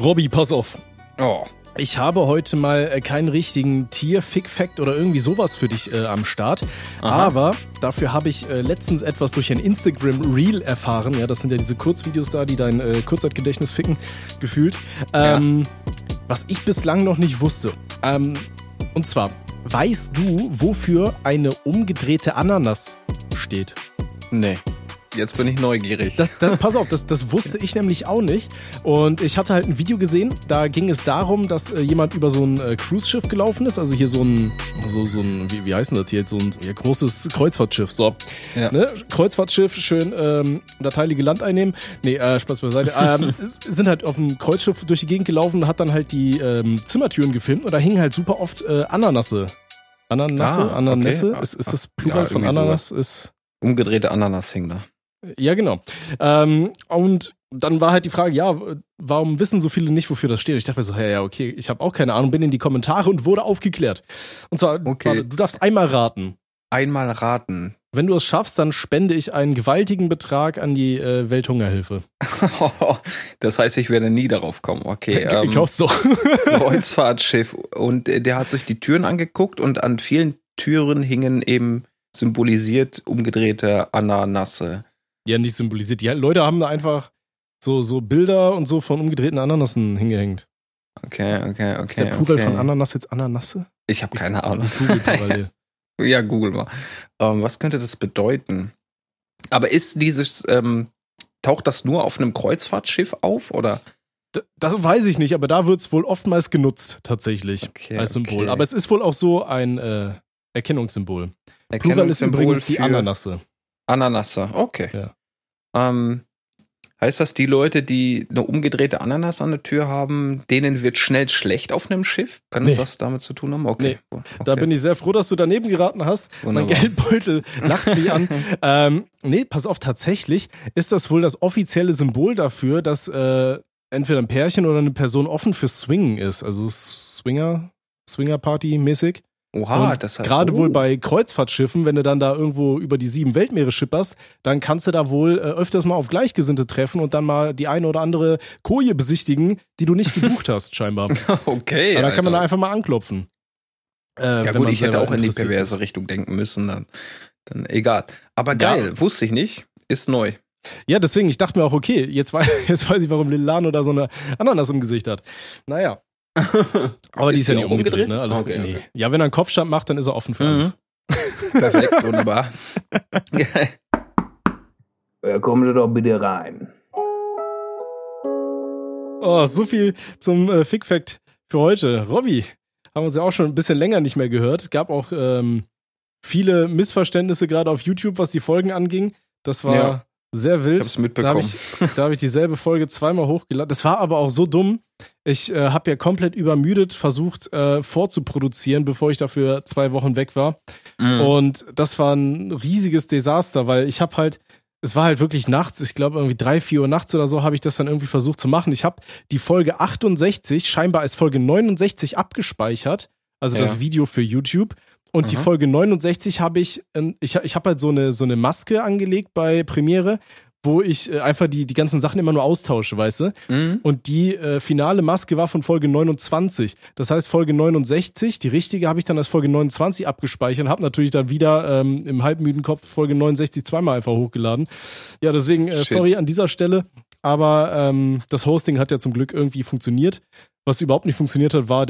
Robby, pass auf. Oh. Ich habe heute mal keinen richtigen Tier-Fick-Fact oder irgendwie sowas für dich am Start. Aha. Aber dafür habe ich letztens etwas durch ein Instagram-Reel erfahren. Ja, das sind ja diese Kurzvideos da, die dein Kurzzeitgedächtnis ficken, gefühlt. Was ich bislang noch nicht wusste. Und zwar, weißt du, wofür eine umgedrehte Ananas steht? Nee. Jetzt bin ich neugierig. Pass auf, das wusste ich nämlich auch nicht. Und ich hatte halt ein Video gesehen, da ging es darum, dass jemand über so ein Cruise-Schiff gelaufen ist. Also hier so ein wie heißt denn das hier? So ein großes Kreuzfahrtschiff. So. Ja. Ne? Kreuzfahrtschiff, schön unterteilige Land einnehmen. Nee, Spaß beiseite. Sind halt auf dem Kreuzschiff durch die Gegend gelaufen, hat dann halt die Zimmertüren gefilmt und da hingen halt super oft Ananasse. Okay. Ananasse? Ist das Plural von Ananas? Sowas. Ist umgedrehte Ananas hing da. Ja, genau. Und dann war halt die Frage, ja, warum wissen so viele nicht, wofür das steht? Ich dachte mir so, ja, okay, ich habe auch keine Ahnung, bin in die Kommentare und wurde aufgeklärt. Und zwar, okay. Warte, du darfst einmal raten. Einmal raten. Wenn du es schaffst, dann spende ich einen gewaltigen Betrag an die Welthungerhilfe. Das heißt, ich werde nie darauf kommen. Okay. Ich hoffe so. Kreuzfahrtschiff. Und der hat sich die Türen angeguckt und an vielen Türen hingen eben symbolisiert umgedrehte Ananasse. Ja, nicht symbolisiert. Die Leute haben da einfach so Bilder und so von umgedrehten Ananassen hingehängt. Okay. Ist der Plural von Ananas jetzt Ananasse? Ich habe keine Ahnung. Google parallel. Ja, google mal. Was könnte das bedeuten? Aber ist dieses, taucht das nur auf einem Kreuzfahrtschiff auf, oder? Das weiß ich nicht, aber da wird es wohl oftmals genutzt, tatsächlich, als Symbol. Okay. Aber es ist wohl auch so ein Erkennungssymbol. Plural ist übrigens die Ananasse. Ananasse, okay. Ja. Heißt das, die Leute, die eine umgedrehte Ananas an der Tür haben, denen wird schnell schlecht auf einem Schiff? Kann das was damit zu tun haben? Okay. Nee. Okay. Da bin ich sehr froh, dass du daneben geraten hast. Wunderbar. Mein Geldbeutel lacht mich an. Nee, pass auf, tatsächlich ist das wohl das offizielle Symbol dafür, dass entweder ein Pärchen oder eine Person offen für Swingen ist. Also Swinger-Party-mäßig. Oha, und das heißt, gerade wohl bei Kreuzfahrtschiffen, wenn du dann da irgendwo über die 7 Weltmeere schipperst, dann kannst du da wohl öfters mal auf Gleichgesinnte treffen und dann mal die eine oder andere Koje besichtigen, die du nicht gebucht hast, scheinbar. Okay. Aber da kann man da einfach mal anklopfen. Ja gut, ich hätte auch in die perverse Richtung denken müssen. Dann egal. Aber geil, ja. Wusste ich nicht, ist neu. Ja, deswegen, ich dachte mir auch, okay, jetzt weiß ich, warum Lilano da so eine Ananas im Gesicht hat. Naja. Aber die ist ja nicht umgedreht, ne? Alles okay, nee. Okay. Ja, wenn er einen Kopfstand macht, dann ist er offen für uns. Perfekt, wunderbar. Kommen Sie doch bitte rein. Oh, so viel zum Fick-Fact für heute. Robby, haben wir uns ja auch schon ein bisschen länger nicht mehr gehört. Gab auch viele Missverständnisse gerade auf YouTube, was die Folgen anging. Das war sehr wild. Ich hab's mitbekommen. Da hab ich dieselbe Folge zweimal hochgeladen. Das war aber auch so dumm. Ich habe ja komplett übermüdet versucht vorzuproduzieren, bevor ich dafür 2 Wochen weg war. Mhm. Und das war ein riesiges Desaster, weil ich habe halt, es war halt wirklich nachts, ich glaube irgendwie 3-4 Uhr nachts oder so, habe ich das dann irgendwie versucht zu machen. Ich habe die Folge 68 scheinbar als Folge 69 abgespeichert, also das Video für YouTube. Und die Folge 69 habe ich habe halt so eine Maske angelegt bei Premiere, wo ich einfach die ganzen Sachen immer nur austausche, weißt du? Mhm. Und die finale Maske war von Folge 29. Das heißt, Folge 69, die richtige, habe ich dann als Folge 29 abgespeichert und habe natürlich dann wieder im halbmüden Kopf Folge 69 zweimal einfach hochgeladen. Ja, deswegen, sorry an dieser Stelle, aber das Hosting hat ja zum Glück irgendwie funktioniert. Was überhaupt nicht funktioniert hat, war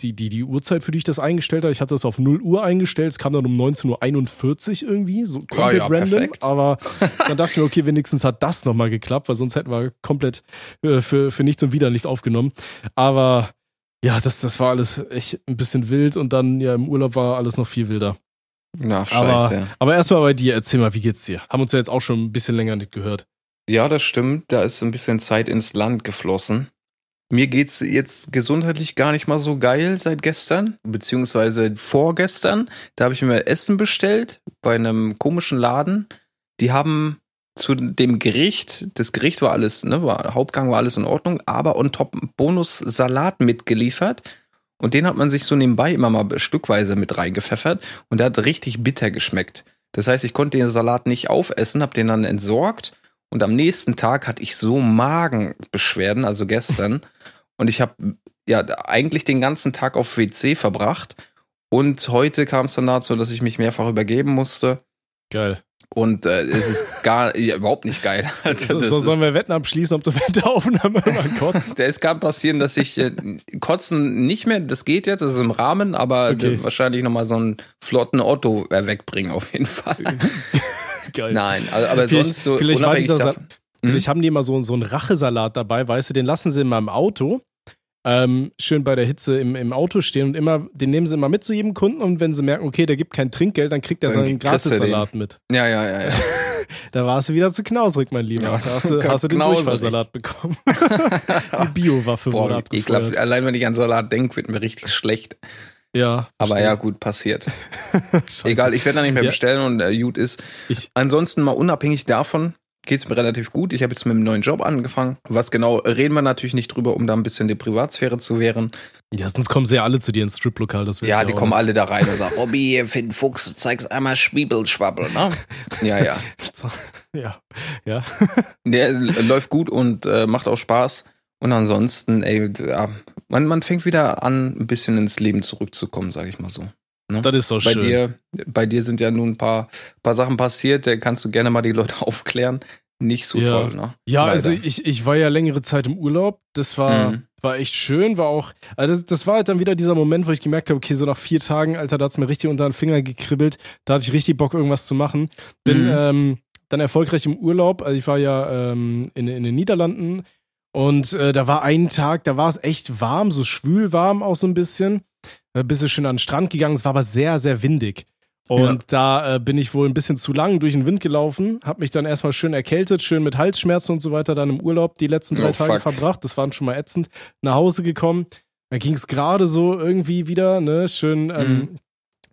die Uhrzeit, für die ich das eingestellt habe. Ich hatte das auf 0 Uhr eingestellt. Es kam dann um 19.41 Uhr irgendwie. So komplett random. Perfekt. Aber dann dachte ich mir, okay, wenigstens hat das nochmal geklappt, weil sonst hätten wir komplett für nichts und wieder nichts aufgenommen. Aber ja, das war alles echt ein bisschen wild. Und dann ja im Urlaub war alles noch viel wilder. Na, scheiße. Aber erstmal bei dir. Erzähl mal, wie geht's dir? Haben uns ja jetzt auch schon ein bisschen länger nicht gehört. Ja, das stimmt. Da ist ein bisschen Zeit ins Land geflossen. Mir geht's jetzt gesundheitlich gar nicht mal so geil seit gestern, beziehungsweise vorgestern. Da habe ich mir Essen bestellt bei einem komischen Laden. Die haben zu dem Gericht, das Gericht war alles, ne, Hauptgang war alles in Ordnung, aber on top Bonus-Salat mitgeliefert. Und den hat man sich so nebenbei immer mal stückweise mit reingepfeffert. Und der hat richtig bitter geschmeckt. Das heißt, ich konnte den Salat nicht aufessen, habe den dann entsorgt. Und am nächsten Tag hatte ich so Magenbeschwerden, also gestern. Und ich habe ja eigentlich den ganzen Tag auf WC verbracht. Und heute kam es dann dazu, dass ich mich mehrfach übergeben musste. Geil. Und es ist gar überhaupt nicht geil. Also, so sollen wir Wetten abschließen, ob du während der Aufnahme immer kotzt? Es kann passieren, dass ich kotzen nicht mehr, das geht jetzt, das ist im Rahmen, aber okay. Wahrscheinlich nochmal so einen flotten Otto wegbringen auf jeden Fall. Geil. Nein, aber sonst so unabhängig davon. Vielleicht haben die immer so einen Rachesalat dabei, weißt du, den lassen sie in meinem Auto. Schön bei der Hitze im Auto stehen und immer, den nehmen sie immer mit zu jedem Kunden und wenn sie merken, okay, der gibt kein Trinkgeld, dann kriegt er seinen Gratis-Salat mit. Ja. Da warst du wieder zu knausrig, mein Lieber. Ja, hast du den Durchfallsalat bekommen. Die Biowaffe wurde abgefeuert. Ich glaub, allein wenn ich an Salat denke, wird mir richtig schlecht. Ja. Aber stimmt. Ja, gut, passiert. Egal, ich werde da nicht mehr bestellen und gut ist. Ansonsten mal unabhängig davon geht's mir relativ gut. Ich habe jetzt mit einem neuen Job angefangen. Was genau, reden wir natürlich nicht drüber, um da ein bisschen die Privatsphäre zu wehren. Ja, sonst kommen sie ja alle zu dir ins Striplokal. Das ja, die kommen alle da rein und sagen, Robby, Finn Fuchs, zeig's einmal Schwiebelschwabbel, ne? Ja. Ja. Der läuft gut und macht auch Spaß. Und ansonsten, man fängt wieder an, ein bisschen ins Leben zurückzukommen, sage ich mal so. Ne? Das ist doch schön. Bei dir sind ja nun ein paar Sachen passiert, da kannst du gerne mal die Leute aufklären. Nicht so toll, ne? Ja, leider. Also ich war ja längere Zeit im Urlaub, das war echt schön, war auch, also das war halt dann wieder dieser Moment, wo ich gemerkt habe, okay, so nach 4 Tagen, Alter, da hat es mir richtig unter den Finger gekribbelt, da hatte ich richtig Bock, irgendwas zu machen. Bin dann erfolgreich im Urlaub, also ich war ja in den Niederlanden und da war ein Tag, da war es echt warm, so schwül warm auch so ein bisschen. Da bist du schön an den Strand gegangen, es war aber sehr, sehr windig. Und da bin ich wohl ein bisschen zu lang durch den Wind gelaufen, habe mich dann erstmal schön erkältet, schön mit Halsschmerzen und so weiter dann im Urlaub die letzten 3 Tage verbracht. Das waren schon mal ätzend. Nach Hause gekommen, dann ging es gerade so irgendwie wieder, ne, schön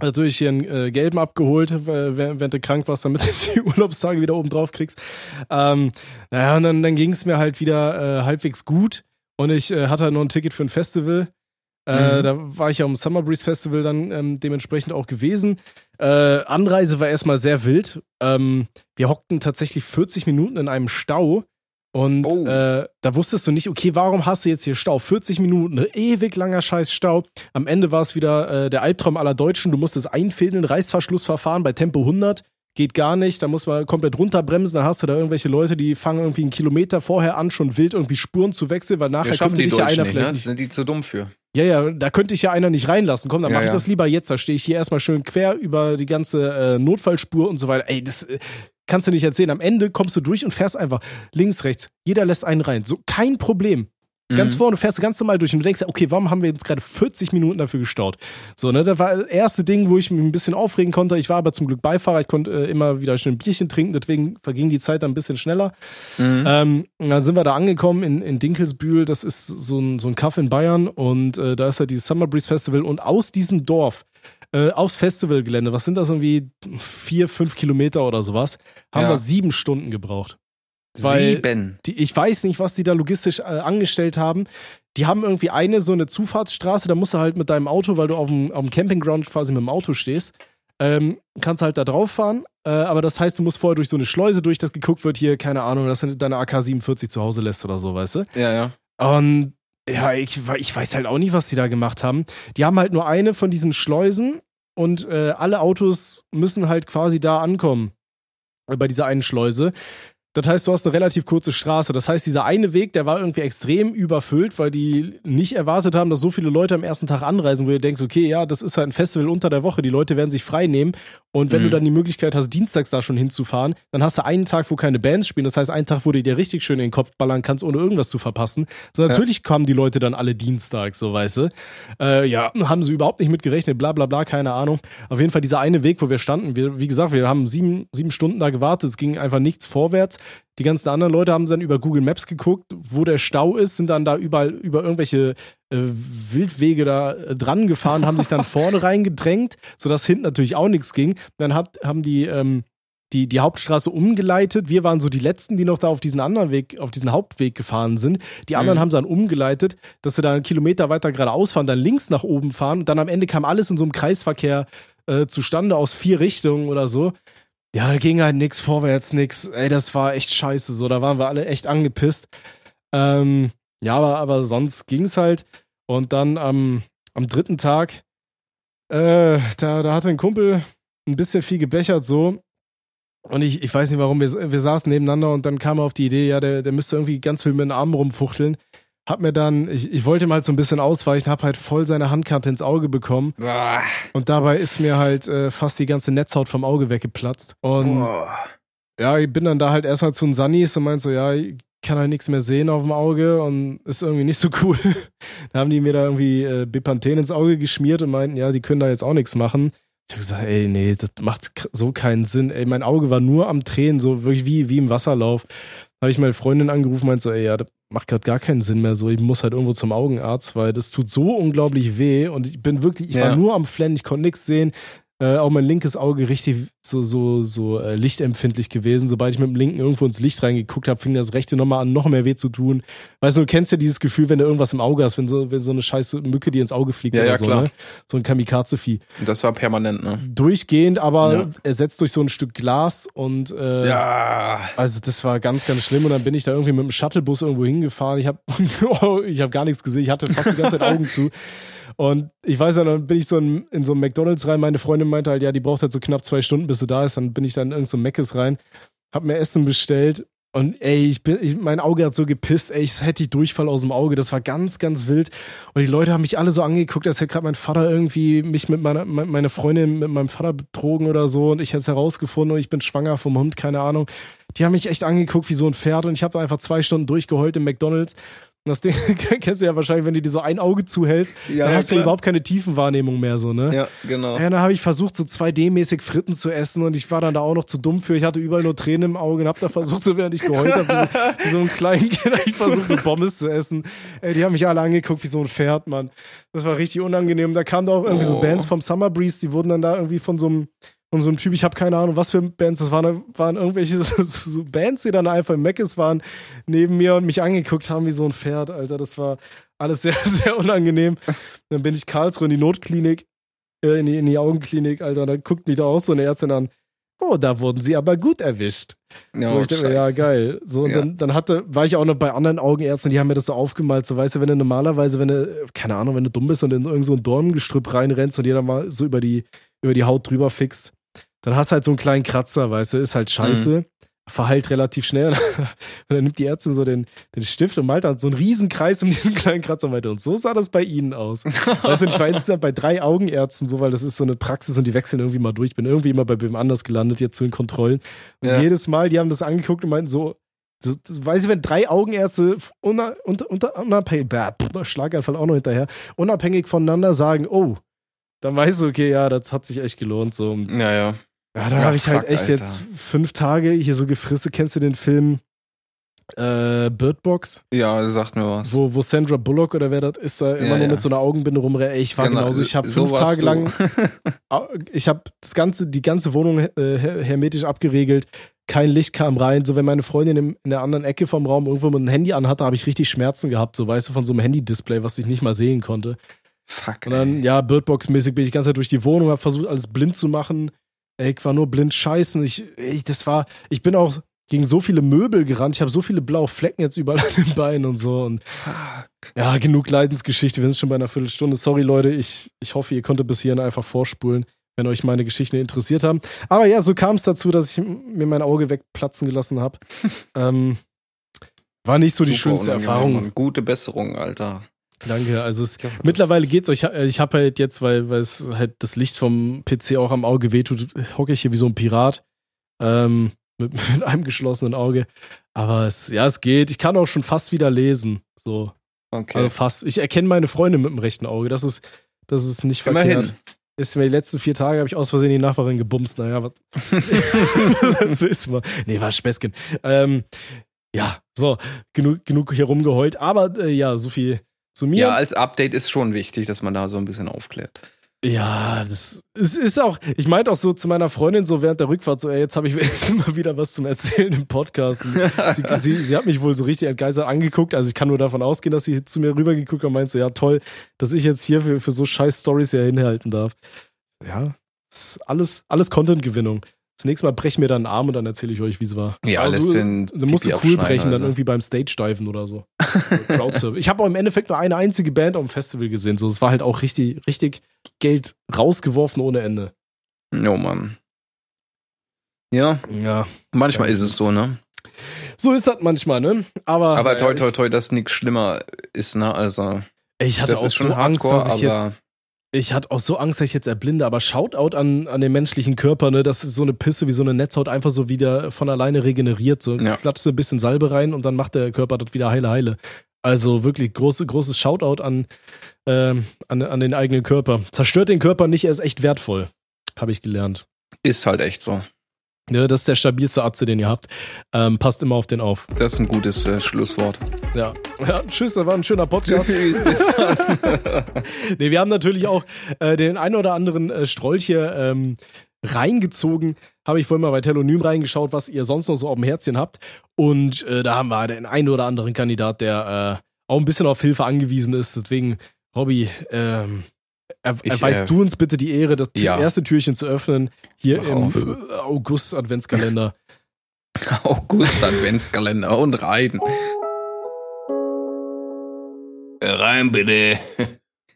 natürlich hier einen gelben abgeholt, während du krank warst, damit du die Urlaubstage wieder oben drauf kriegst. Naja, und dann ging es mir halt wieder halbwegs gut und ich hatte halt noch ein Ticket für ein Festival. Da war ich ja am Summer Breeze Festival dann dementsprechend auch gewesen. Anreise war erstmal sehr wild. Wir hockten tatsächlich 40 Minuten in einem Stau. Und da wusstest du nicht, okay, warum hast du jetzt hier Stau? 40 Minuten, ewig langer scheiß Stau. Am Ende war es wieder der Albtraum aller Deutschen. Du musstest einfädeln, Reißverschlussverfahren bei Tempo 100. Geht gar nicht, da muss man komplett runterbremsen, dann hast du da irgendwelche Leute, die fangen irgendwie einen Kilometer vorher an, schon wild irgendwie Spuren zu wechseln, weil nachher könnte dich ja einer nicht, vielleicht nicht. Sind die zu dumm für. Ja, da könnte ich ja einer nicht reinlassen. Komm, dann mach ich das lieber jetzt, da stehe ich hier erstmal schön quer über die ganze Notfallspur und so weiter. Ey, das kannst du nicht erzählen. Am Ende kommst du durch und fährst einfach links, rechts. Jeder lässt einen rein. So, kein Problem. Ganz vorne, du fährst ganz normal durch und du denkst, okay, warum haben wir jetzt gerade 40 Minuten dafür gestaut? So, ne, das war das erste Ding, wo ich mich ein bisschen aufregen konnte. Ich war aber zum Glück Beifahrer, ich konnte immer wieder schön ein Bierchen trinken, deswegen verging die Zeit dann ein bisschen schneller. Dann sind wir da angekommen in Dinkelsbühl, das ist so ein Kaff in Bayern und da ist halt dieses Summer Breeze Festival und aus diesem Dorf, aufs Festivalgelände, was sind das irgendwie 4-5 Kilometer oder sowas, haben wir 7 Stunden gebraucht. Weil ich weiß nicht, was die da logistisch angestellt haben. Die haben irgendwie so eine Zufahrtsstraße, da musst du halt mit deinem Auto, weil du auf dem Campingground quasi mit dem Auto stehst, kannst halt da drauf fahren. Aber das heißt, du musst vorher durch so eine Schleuse durch, dass geguckt wird hier, keine Ahnung, dass du deine AK-47 zu Hause lässt oder so, weißt du? Ja. Und ja, ich weiß halt auch nicht, was die da gemacht haben. Die haben halt nur eine von diesen Schleusen und alle Autos müssen halt quasi da ankommen. Bei dieser einen Schleuse. Das heißt, du hast eine relativ kurze Straße. Das heißt, dieser eine Weg, der war irgendwie extrem überfüllt, weil die nicht erwartet haben, dass so viele Leute am ersten Tag anreisen, wo du denkst, okay, ja, das ist halt ein Festival unter der Woche, die Leute werden sich frei nehmen. Und wenn du dann die Möglichkeit hast, dienstags da schon hinzufahren, dann hast du einen Tag, wo keine Bands spielen. Das heißt, einen Tag, wo du dir richtig schön in den Kopf ballern kannst, ohne irgendwas zu verpassen. So, natürlich kamen die Leute dann alle dienstags, so, weißt du. Haben sie überhaupt nicht mitgerechnet, bla bla bla, keine Ahnung. Auf jeden Fall dieser eine Weg, wo wir standen. Wie gesagt, wir haben 7 Stunden da gewartet, es ging einfach nichts vorwärts. Die ganzen anderen Leute haben dann über Google Maps geguckt, wo der Stau ist, sind dann da überall über irgendwelche Wildwege da dran gefahren, haben sich dann vorne reingedrängt, sodass hinten natürlich auch nichts ging. Dann haben die die Hauptstraße umgeleitet. Wir waren so die Letzten, die noch da auf diesen anderen Weg, auf diesen Hauptweg gefahren sind. Die anderen haben sie dann umgeleitet, dass sie da einen Kilometer weiter geradeaus fahren, dann links nach oben fahren und dann am Ende kam alles in so einem Kreisverkehr zustande aus 4 Richtungen oder so. ja, da ging halt nix vorwärts, nix. Ey, das war echt scheiße. So, da waren wir alle echt angepisst. Ja, aber sonst ging's halt. Und dann am dritten Tag, da hatte ein Kumpel ein bisschen viel gebechert, so. Und ich weiß nicht warum, wir saßen nebeneinander und dann kam er auf die Idee, ja, der müsste irgendwie ganz viel mit den Armen rumfuchteln. Hab mir dann, ich wollte ihm halt so ein bisschen ausweichen, hab halt voll seine Handkante ins Auge bekommen. Boah. Und dabei ist mir halt fast die ganze Netzhaut vom Auge weggeplatzt. Und boah, ja, ich bin dann da halt erstmal zu den Sannis und meinte so, ja, ich kann halt nichts mehr sehen auf dem Auge und ist irgendwie nicht so cool. Da haben die mir da irgendwie Bepanthen ins Auge geschmiert und meinten, ja, die können da jetzt auch nichts machen. Ich habe gesagt, ey, nee, das macht so keinen Sinn. Ey, mein Auge war nur am Tränen, so wirklich wie im Wasserlauf. Habe ich meine Freundin angerufen, meinte so, ey, ja, das macht gerade gar keinen Sinn mehr so. Ich muss halt irgendwo zum Augenarzt, weil das tut so unglaublich weh. Und ich bin wirklich, ich war nur am Flennen, ich konnte nichts sehen. Auch mein linkes Auge richtig so lichtempfindlich gewesen. Sobald ich mit dem linken irgendwo ins Licht reingeguckt habe, fing das rechte nochmal an, noch mehr weh zu tun. Weißt du, du kennst ja dieses Gefühl, wenn du irgendwas im Auge hast, wenn so eine scheiß Mücke dir ins Auge fliegt, ja, oder ja, so, klar. Ne? So ein Kamikaze-Vieh. Und das war permanent, ne? Durchgehend, aber ersetzt durch so ein Stück Glas und also das war ganz, ganz schlimm. Und dann bin ich da irgendwie mit dem Shuttlebus irgendwo hingefahren. Ich hab gar nichts gesehen, ich hatte fast die ganze Zeit Augen zu. Und ich weiß ja, dann bin ich in so ein McDonald's rein. Meine Freundin meinte halt, ja, die braucht halt so knapp 2 Stunden, bis sie da ist. Dann bin ich dann in irgendein Meckes rein, hab mir Essen bestellt. Und ey, mein Auge hat so gepisst, ey, ich hätte Durchfall aus dem Auge. Das war ganz, ganz wild. Und die Leute haben mich alle so angeguckt, als hätte gerade mein Vater irgendwie mich mit meine Freundin mit meinem Vater betrogen oder so. Und ich hätte es herausgefunden und ich bin schwanger vom Hund, keine Ahnung. Die haben mich echt angeguckt wie so ein Pferd. Und ich habe da einfach 2 Stunden durchgeheult im McDonald's. Das Ding kennst du ja wahrscheinlich, wenn du dir so ein Auge zuhältst, ja, dann hast du überhaupt keine Tiefenwahrnehmung mehr, so, ne? Ja, genau. Ja, dann habe ich versucht, so 2D-mäßig Fritten zu essen und ich war dann da auch noch zu dumm für. Ich hatte überall nur Tränen im Auge und hab da versucht, so während ich geheult habe, wie so ein Kleinkind, ich versucht, so Pommes zu essen. Ey, die haben mich alle angeguckt wie so ein Pferd, Mann. Das war richtig unangenehm. Da kamen da auch irgendwie so Bands vom Summer Breeze, die wurden dann da irgendwie von so einem Typ, ich habe keine Ahnung, was für Bands das waren. Waren irgendwelche so Bands, die dann einfach im Meckes waren, neben mir und mich angeguckt haben wie so ein Pferd, Alter. Das war alles sehr, sehr unangenehm. Dann bin ich Karlsruhe in die Notklinik, in die Augenklinik, Alter. Dann guckt mich da auch so eine Ärztin an. Oh, da wurden sie aber gut erwischt. Ja, so, ich dachte, ja, geil. So, und dann war ich auch noch bei anderen Augenärzten, die haben mir das so aufgemalt. So, weißt du, wenn du normalerweise, keine Ahnung, wenn du dumm bist und in irgend so ein Dornengestrüpp reinrennst und dir dann mal so über die Haut drüber fickst, dann hast du halt so einen kleinen Kratzer, weißt du, ist halt scheiße, verheilt relativ schnell. Und dann nimmt die Ärztin so den Stift und malt dann so einen riesen Kreis um diesen kleinen Kratzer weiter. Und so sah das bei ihnen aus. Weißt du, ich war insgesamt bei 3 Augenärzten so, weil das ist so eine Praxis und die wechseln irgendwie mal durch. Ich bin irgendwie immer bei wem anders gelandet, jetzt zu den Kontrollen. Und jedes Mal, die haben das angeguckt und meinten so, weißt du, wenn 3 Augenärzte unabhängig, Schlaganfall auch noch hinterher, unabhängig voneinander sagen, oh, dann weißt du, okay, ja, das hat sich echt gelohnt. So. Ja. Ja, da habe ich halt echt, Alter, jetzt 5 Tage hier so gefressen. Kennst du den Film Bird Box? Ja, das sagt mir was. Wo Sandra Bullock oder wer das ist, da immer nur mit so einer Augenbinde rumrennt. Ich war genauso. Ich habe so 5 Tage lang, ich habe die ganze Wohnung hermetisch abgeregelt. Kein Licht kam rein. So, wenn meine Freundin in der anderen Ecke vom Raum irgendwo mit einem Handy anhatte, habe ich richtig Schmerzen gehabt. So, weißt du, von so einem Handy-Display, was ich nicht mal sehen konnte. Fuck. Und dann, ja, Birdbox-mäßig bin ich die ganze Zeit durch die Wohnung, hab versucht, alles blind zu machen. Ey, ich war nur blind scheißen. Ich bin auch gegen so viele Möbel gerannt. Ich habe so viele blaue Flecken jetzt überall an den Beinen und so. Und fuck. Ja, genug Leidensgeschichte. Wir sind schon bei einer Viertelstunde. Sorry, Leute. Ich hoffe, ihr konntet bis hierhin einfach vorspulen, wenn euch meine Geschichten interessiert haben. Aber ja, so kam es dazu, dass ich mir mein Auge wegplatzen gelassen habe. War nicht so die schönste Erfahrung. Mann. Gute Besserung, Alter. Danke, also mittlerweile geht's euch. Ich habe halt jetzt, weil es halt das Licht vom PC auch am Auge wehtut, hocke ich hier wie so ein Pirat mit einem geschlossenen Auge. Aber es geht. Ich kann auch schon fast wieder lesen. So. Okay. Also fast. Ich erkenne meine Freunde mit dem rechten Auge. Das ist nicht immerhin verkehrt. Ist mir die letzten 4 Tage, habe ich aus Versehen die Nachbarin gebumst. Naja, was? So ist mal. Nee, war Späßchen. Ja, so. Genug hier rumgeheult. Aber ja, so viel. Mir. Ja, als Update ist schon wichtig, dass man da so ein bisschen aufklärt. Ja, es ist auch, ich meinte auch so zu meiner Freundin so während der Rückfahrt so, ey, jetzt habe ich mal wieder was zum Erzählen im Podcast. Sie hat mich wohl so richtig entgeistert angeguckt, also ich kann nur davon ausgehen, dass sie zu mir rübergeguckt hat und meinte so, ja toll, dass ich jetzt hier für so scheiß Storys ja hinhalten darf. Ja, alles Content-Gewinnung. Das nächste Mal brechen wir dann einen Arm und dann erzähle ich euch, wie es war. Ja, also, lässt den Pipi dann musst du cool brechen, also. Dann irgendwie beim Stage-Diven oder so. Ich habe auch im Endeffekt nur eine einzige Band auf dem Festival gesehen. So, es war halt auch richtig Geld rausgeworfen ohne Ende. Oh Mann. Ja. Manchmal ist es so, ne? So ist das manchmal, ne? Aber toi, toi, toi, dass nichts schlimmer ist, ne? Also, ich hatte auch schon Angst, dass ich jetzt... Ich hatte auch so Angst, dass ich jetzt erblinde, aber Shoutout an den menschlichen Körper, ne, dass so eine Pisse wie so eine Netzhaut einfach so wieder von alleine regeneriert. So klatscht ein bisschen Salbe rein und dann macht der Körper das wieder heile. Also wirklich großes Shoutout an den eigenen Körper. Zerstört den Körper nicht, er ist echt wertvoll, habe ich gelernt. Ist halt echt so. Ja, das ist der stabilste Arzt, den ihr habt. Passt immer auf den auf. Das ist ein gutes Schlusswort. Ja, tschüss, das war ein schöner Podcast. Bis dann. Nee, wir haben natürlich auch den ein oder anderen Strolch hier reingezogen. Habe ich vorhin mal bei Telonym reingeschaut, was ihr sonst noch so auf dem Herzchen habt. Und da haben wir den einen oder anderen Kandidat, der auch ein bisschen auf Hilfe angewiesen ist. Deswegen, Robby, erweist du uns bitte die Ehre, das erste Türchen zu öffnen, hier im August-Adventskalender. August-Adventskalender und rein. Rein bitte.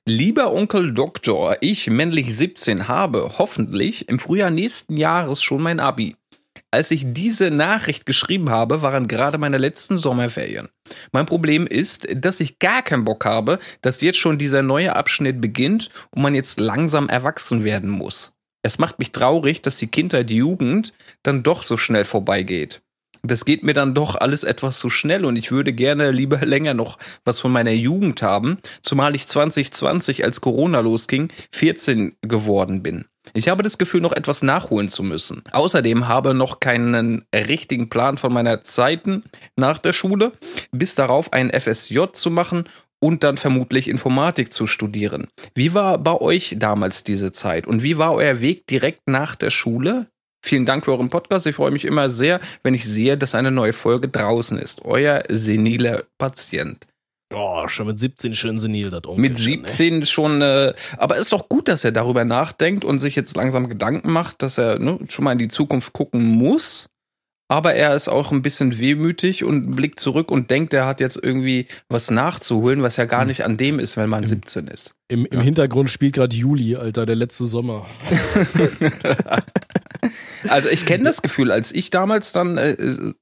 Lieber Onkel Doktor, ich, männlich 17, habe hoffentlich im Frühjahr nächsten Jahres schon mein Abi. Als ich diese Nachricht geschrieben habe, waren gerade meine letzten Sommerferien. Mein Problem ist, dass ich gar keinen Bock habe, dass jetzt schon dieser neue Abschnitt beginnt und man jetzt langsam erwachsen werden muss. Es macht mich traurig, dass die Kindheit, die Jugend dann doch so schnell vorbeigeht. Das geht mir dann doch alles etwas zu schnell und ich würde gerne lieber länger noch was von meiner Jugend haben, zumal ich 2020, als Corona losging, 14 geworden bin. Ich habe das Gefühl, noch etwas nachholen zu müssen. Außerdem habe noch keinen richtigen Plan von meiner Zeiten nach der Schule, bis darauf ein FSJ zu machen und dann vermutlich Informatik zu studieren. Wie war bei euch damals diese Zeit und wie war euer Weg direkt nach der Schule? Vielen Dank für euren Podcast. Ich freue mich immer sehr, wenn ich sehe, dass eine neue Folge draußen ist. Euer seniler Patient. Oh, schon mit 17 schön senil, das Onkel. Mit 17 schon, aber ist doch gut, dass er darüber nachdenkt und sich jetzt langsam Gedanken macht, dass er schon mal in die Zukunft gucken muss, aber er ist auch ein bisschen wehmütig und blickt zurück und denkt, er hat jetzt irgendwie was nachzuholen, was ja gar nicht an dem ist, wenn man 17 ist. Im Hintergrund spielt gerade Juli, Alter, der letzte Sommer. Also ich kenne das Gefühl, als ich damals dann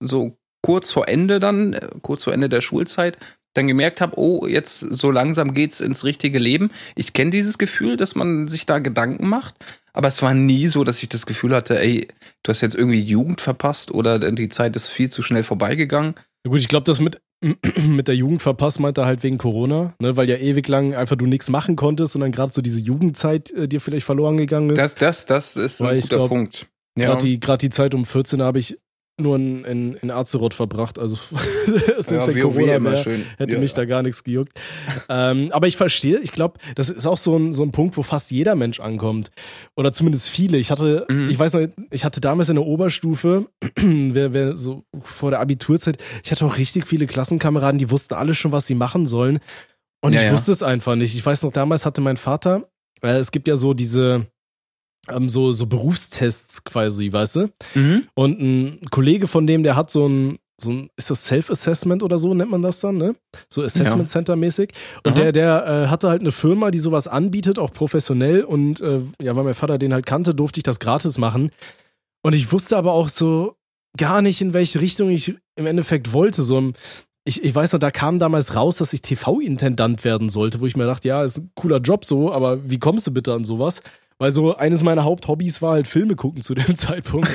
so kurz vor Ende der Schulzeit dann gemerkt habe, oh, jetzt so langsam geht's ins richtige Leben. Ich kenne dieses Gefühl, dass man sich da Gedanken macht, aber es war nie so, dass ich das Gefühl hatte, ey, du hast jetzt irgendwie Jugend verpasst oder die Zeit ist viel zu schnell vorbeigegangen. Ja gut, ich glaube, das mit der Jugend verpasst meint er halt wegen Corona, ne, weil ja ewig lang einfach du nichts machen konntest und dann gerade so diese Jugendzeit dir vielleicht verloren gegangen ist. Das ist ein guter Punkt. Ja. Gerade die Zeit um 14 habe ich nur in Azeroth verbracht, also das ist ja Corona immer schön. Hätte mich da gar nichts gejuckt. Aber ich verstehe, ich glaube, das ist auch so ein Punkt, wo fast jeder Mensch ankommt. Oder zumindest viele. Ich hatte damals in der Oberstufe, so vor der Abiturzeit, ich hatte auch richtig viele Klassenkameraden, die wussten alle schon, was sie machen sollen. Und ich wusste es einfach nicht. Ich weiß noch, damals hatte mein Vater, es gibt ja so diese so Berufstests quasi, weißt du? Mhm. Und ein Kollege von dem, der hat so ein ist das Self-Assessment oder so, nennt man das dann, ne? So Assessment Center mäßig. Und der hatte halt eine Firma, die sowas anbietet, auch professionell. Und weil mein Vater den halt kannte, durfte ich das gratis machen. Und ich wusste aber auch so gar nicht, in welche Richtung ich im Endeffekt wollte. Ich weiß noch, da kam damals raus, dass ich TV-Intendant werden sollte, wo ich mir dachte, ja, ist ein cooler Job so, aber wie kommst du bitte an sowas? Weil so eines meiner Haupthobbys war halt Filme gucken zu dem Zeitpunkt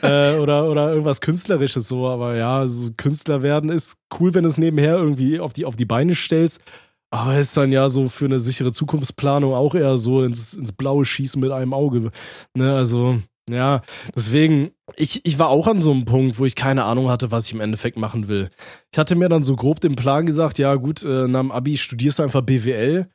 oder irgendwas Künstlerisches so. Aber ja, so Künstler werden ist cool, wenn du es nebenher irgendwie auf die Beine stellst. Aber ist dann ja so für eine sichere Zukunftsplanung auch eher so ins Blaue schießen mit einem Auge. Ne, also ja, deswegen, ich war auch an so einem Punkt, wo ich keine Ahnung hatte, was ich im Endeffekt machen will. Ich hatte mir dann so grob den Plan gesagt, ja gut, nach dem Abi studierst du einfach BWL.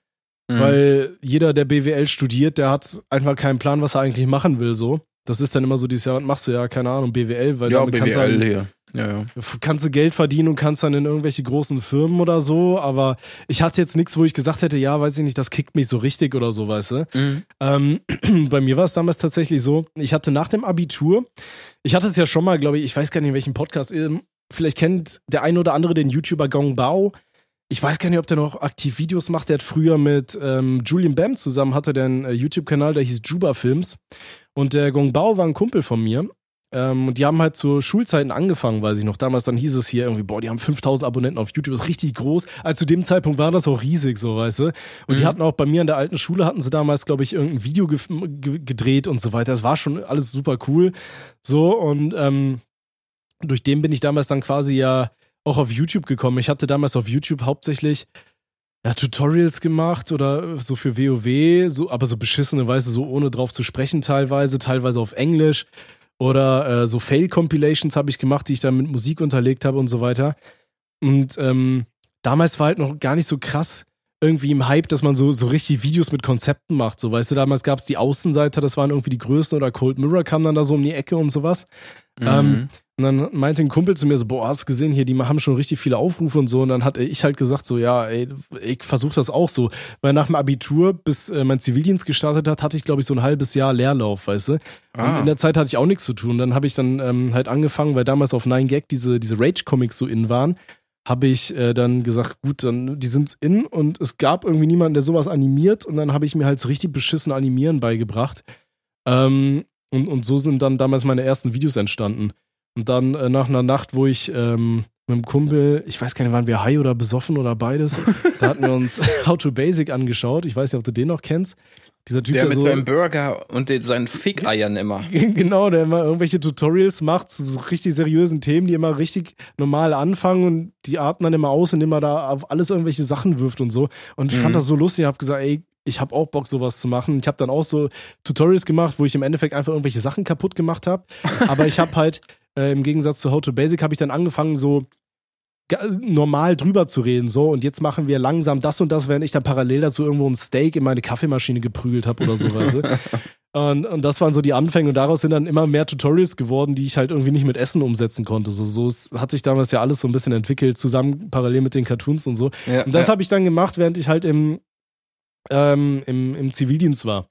Weil jeder, der BWL studiert, der hat einfach keinen Plan, was er eigentlich machen will, so. Das ist dann immer so dieses Jahr, machst du ja, keine Ahnung, BWL, weil damit BWL kannst du halt, Ja, ja. Kannst du Geld verdienen und kannst dann in irgendwelche großen Firmen oder so, aber ich hatte jetzt nichts, wo ich gesagt hätte, ja, weiß ich nicht, das kickt mich so richtig oder so, weißt du. Mhm. Bei mir war es damals tatsächlich so, ich hatte nach dem Abitur, ich hatte es ja schon mal, glaube ich, ich weiß gar nicht, in welchem Podcast, vielleicht kennt der ein oder andere den YouTuber Gongbao. Ich weiß gar nicht, ob der noch aktiv Videos macht. Der hat früher mit Julian Bam zusammen, hatte der einen YouTube-Kanal, der hieß Juba Films. Und der Gongbao war ein Kumpel von mir. Und die haben halt zu Schulzeiten angefangen, weiß ich noch. Damals dann hieß es hier irgendwie, boah, die haben 5000 Abonnenten auf YouTube, das ist richtig groß. Also zu dem Zeitpunkt war das auch riesig, so, weißt du. Und die hatten auch bei mir an der alten Schule, hatten sie damals, glaube ich, irgendein Video gedreht und so weiter. Das war schon alles super cool. So, und durch den bin ich damals dann quasi ja auch auf YouTube gekommen. Ich hatte damals auf YouTube hauptsächlich ja, Tutorials gemacht oder so für WoW, so, aber so beschissene Weise, so ohne drauf zu sprechen teilweise auf Englisch oder so Fail-Compilations habe ich gemacht, die ich dann mit Musik unterlegt habe und so weiter. Und damals war halt noch gar nicht so krass irgendwie im Hype, dass man so richtig Videos mit Konzepten macht. So, weißt du, damals gab es die Außenseiter, das waren irgendwie die Größten, oder Cold Mirror kam dann da so um die Ecke und sowas. Und dann meinte ein Kumpel zu mir so, boah, hast du gesehen hier, die haben schon richtig viele Aufrufe und so. Und dann hatte ich halt gesagt so, ja, ey, ich versuche das auch so. Weil nach dem Abitur, bis mein Zivildienst gestartet hat, hatte ich, glaube ich, so ein halbes Jahr Leerlauf, weißt du. Und in der Zeit hatte ich auch nichts zu tun. Dann habe ich dann halt angefangen, weil damals auf 9Gag diese Rage-Comics so in waren, habe ich dann gesagt, gut, dann die sind in und es gab irgendwie niemanden, der sowas animiert. Und dann habe ich mir halt so richtig beschissen Animieren beigebracht. Und so sind dann damals meine ersten Videos entstanden. Und dann nach einer Nacht, wo ich mit einem Kumpel, ich weiß gar nicht, waren wir high oder besoffen oder beides, da hatten wir uns How to Basic angeschaut. Ich weiß nicht, ob du den noch kennst. Dieser Typ, der mit so seinem Burger und seinen Fick-Eiern immer. Genau, der immer irgendwelche Tutorials macht zu so richtig seriösen Themen, die immer richtig normal anfangen und die arten dann immer aus, indem man da auf alles irgendwelche Sachen wirft und so. Und ich fand das so lustig, ich hab gesagt, ey, ich habe auch Bock, sowas zu machen. Ich habe dann auch so Tutorials gemacht, wo ich im Endeffekt einfach irgendwelche Sachen kaputt gemacht habe. Aber ich habe halt im Gegensatz zu How to Basic habe ich dann angefangen, so normal drüber zu reden. So, und jetzt machen wir langsam das und das, während ich dann parallel dazu irgendwo ein Steak in meine Kaffeemaschine geprügelt habe oder so, weißt du? Und das waren so die Anfänge. Und daraus sind dann immer mehr Tutorials geworden, die ich halt irgendwie nicht mit Essen umsetzen konnte. So es hat sich damals ja alles so ein bisschen entwickelt, zusammen parallel mit den Cartoons und so. Ja, und das habe ich dann gemacht, während ich halt im Zivildienst war.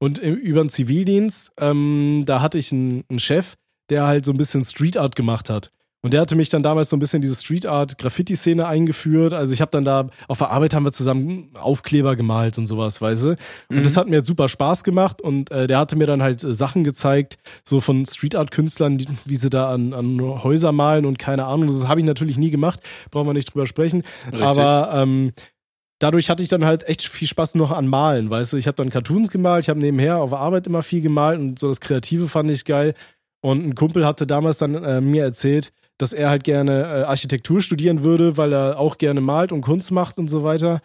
Und über den Zivildienst, da hatte ich einen Chef, der halt so ein bisschen Street Art gemacht hat. Und der hatte mich dann damals so ein bisschen diese Street Art Graffiti-Szene eingeführt. Also ich habe dann da, auf der Arbeit haben wir zusammen Aufkleber gemalt und sowas, weißt du. Und das hat mir super Spaß gemacht. Und der hatte mir dann halt Sachen gezeigt, so von Street Art Künstlern, wie sie da an Häuser malen und keine Ahnung. Das habe ich natürlich nie gemacht. Brauchen wir nicht drüber sprechen. Richtig. Aber dadurch hatte ich dann halt echt viel Spaß noch an Malen, weißt du. Ich habe dann Cartoons gemalt, ich habe nebenher auf der Arbeit immer viel gemalt und so das Kreative fand ich geil. Und ein Kumpel hatte damals dann mir erzählt, dass er halt gerne Architektur studieren würde, weil er auch gerne malt und Kunst macht und so weiter.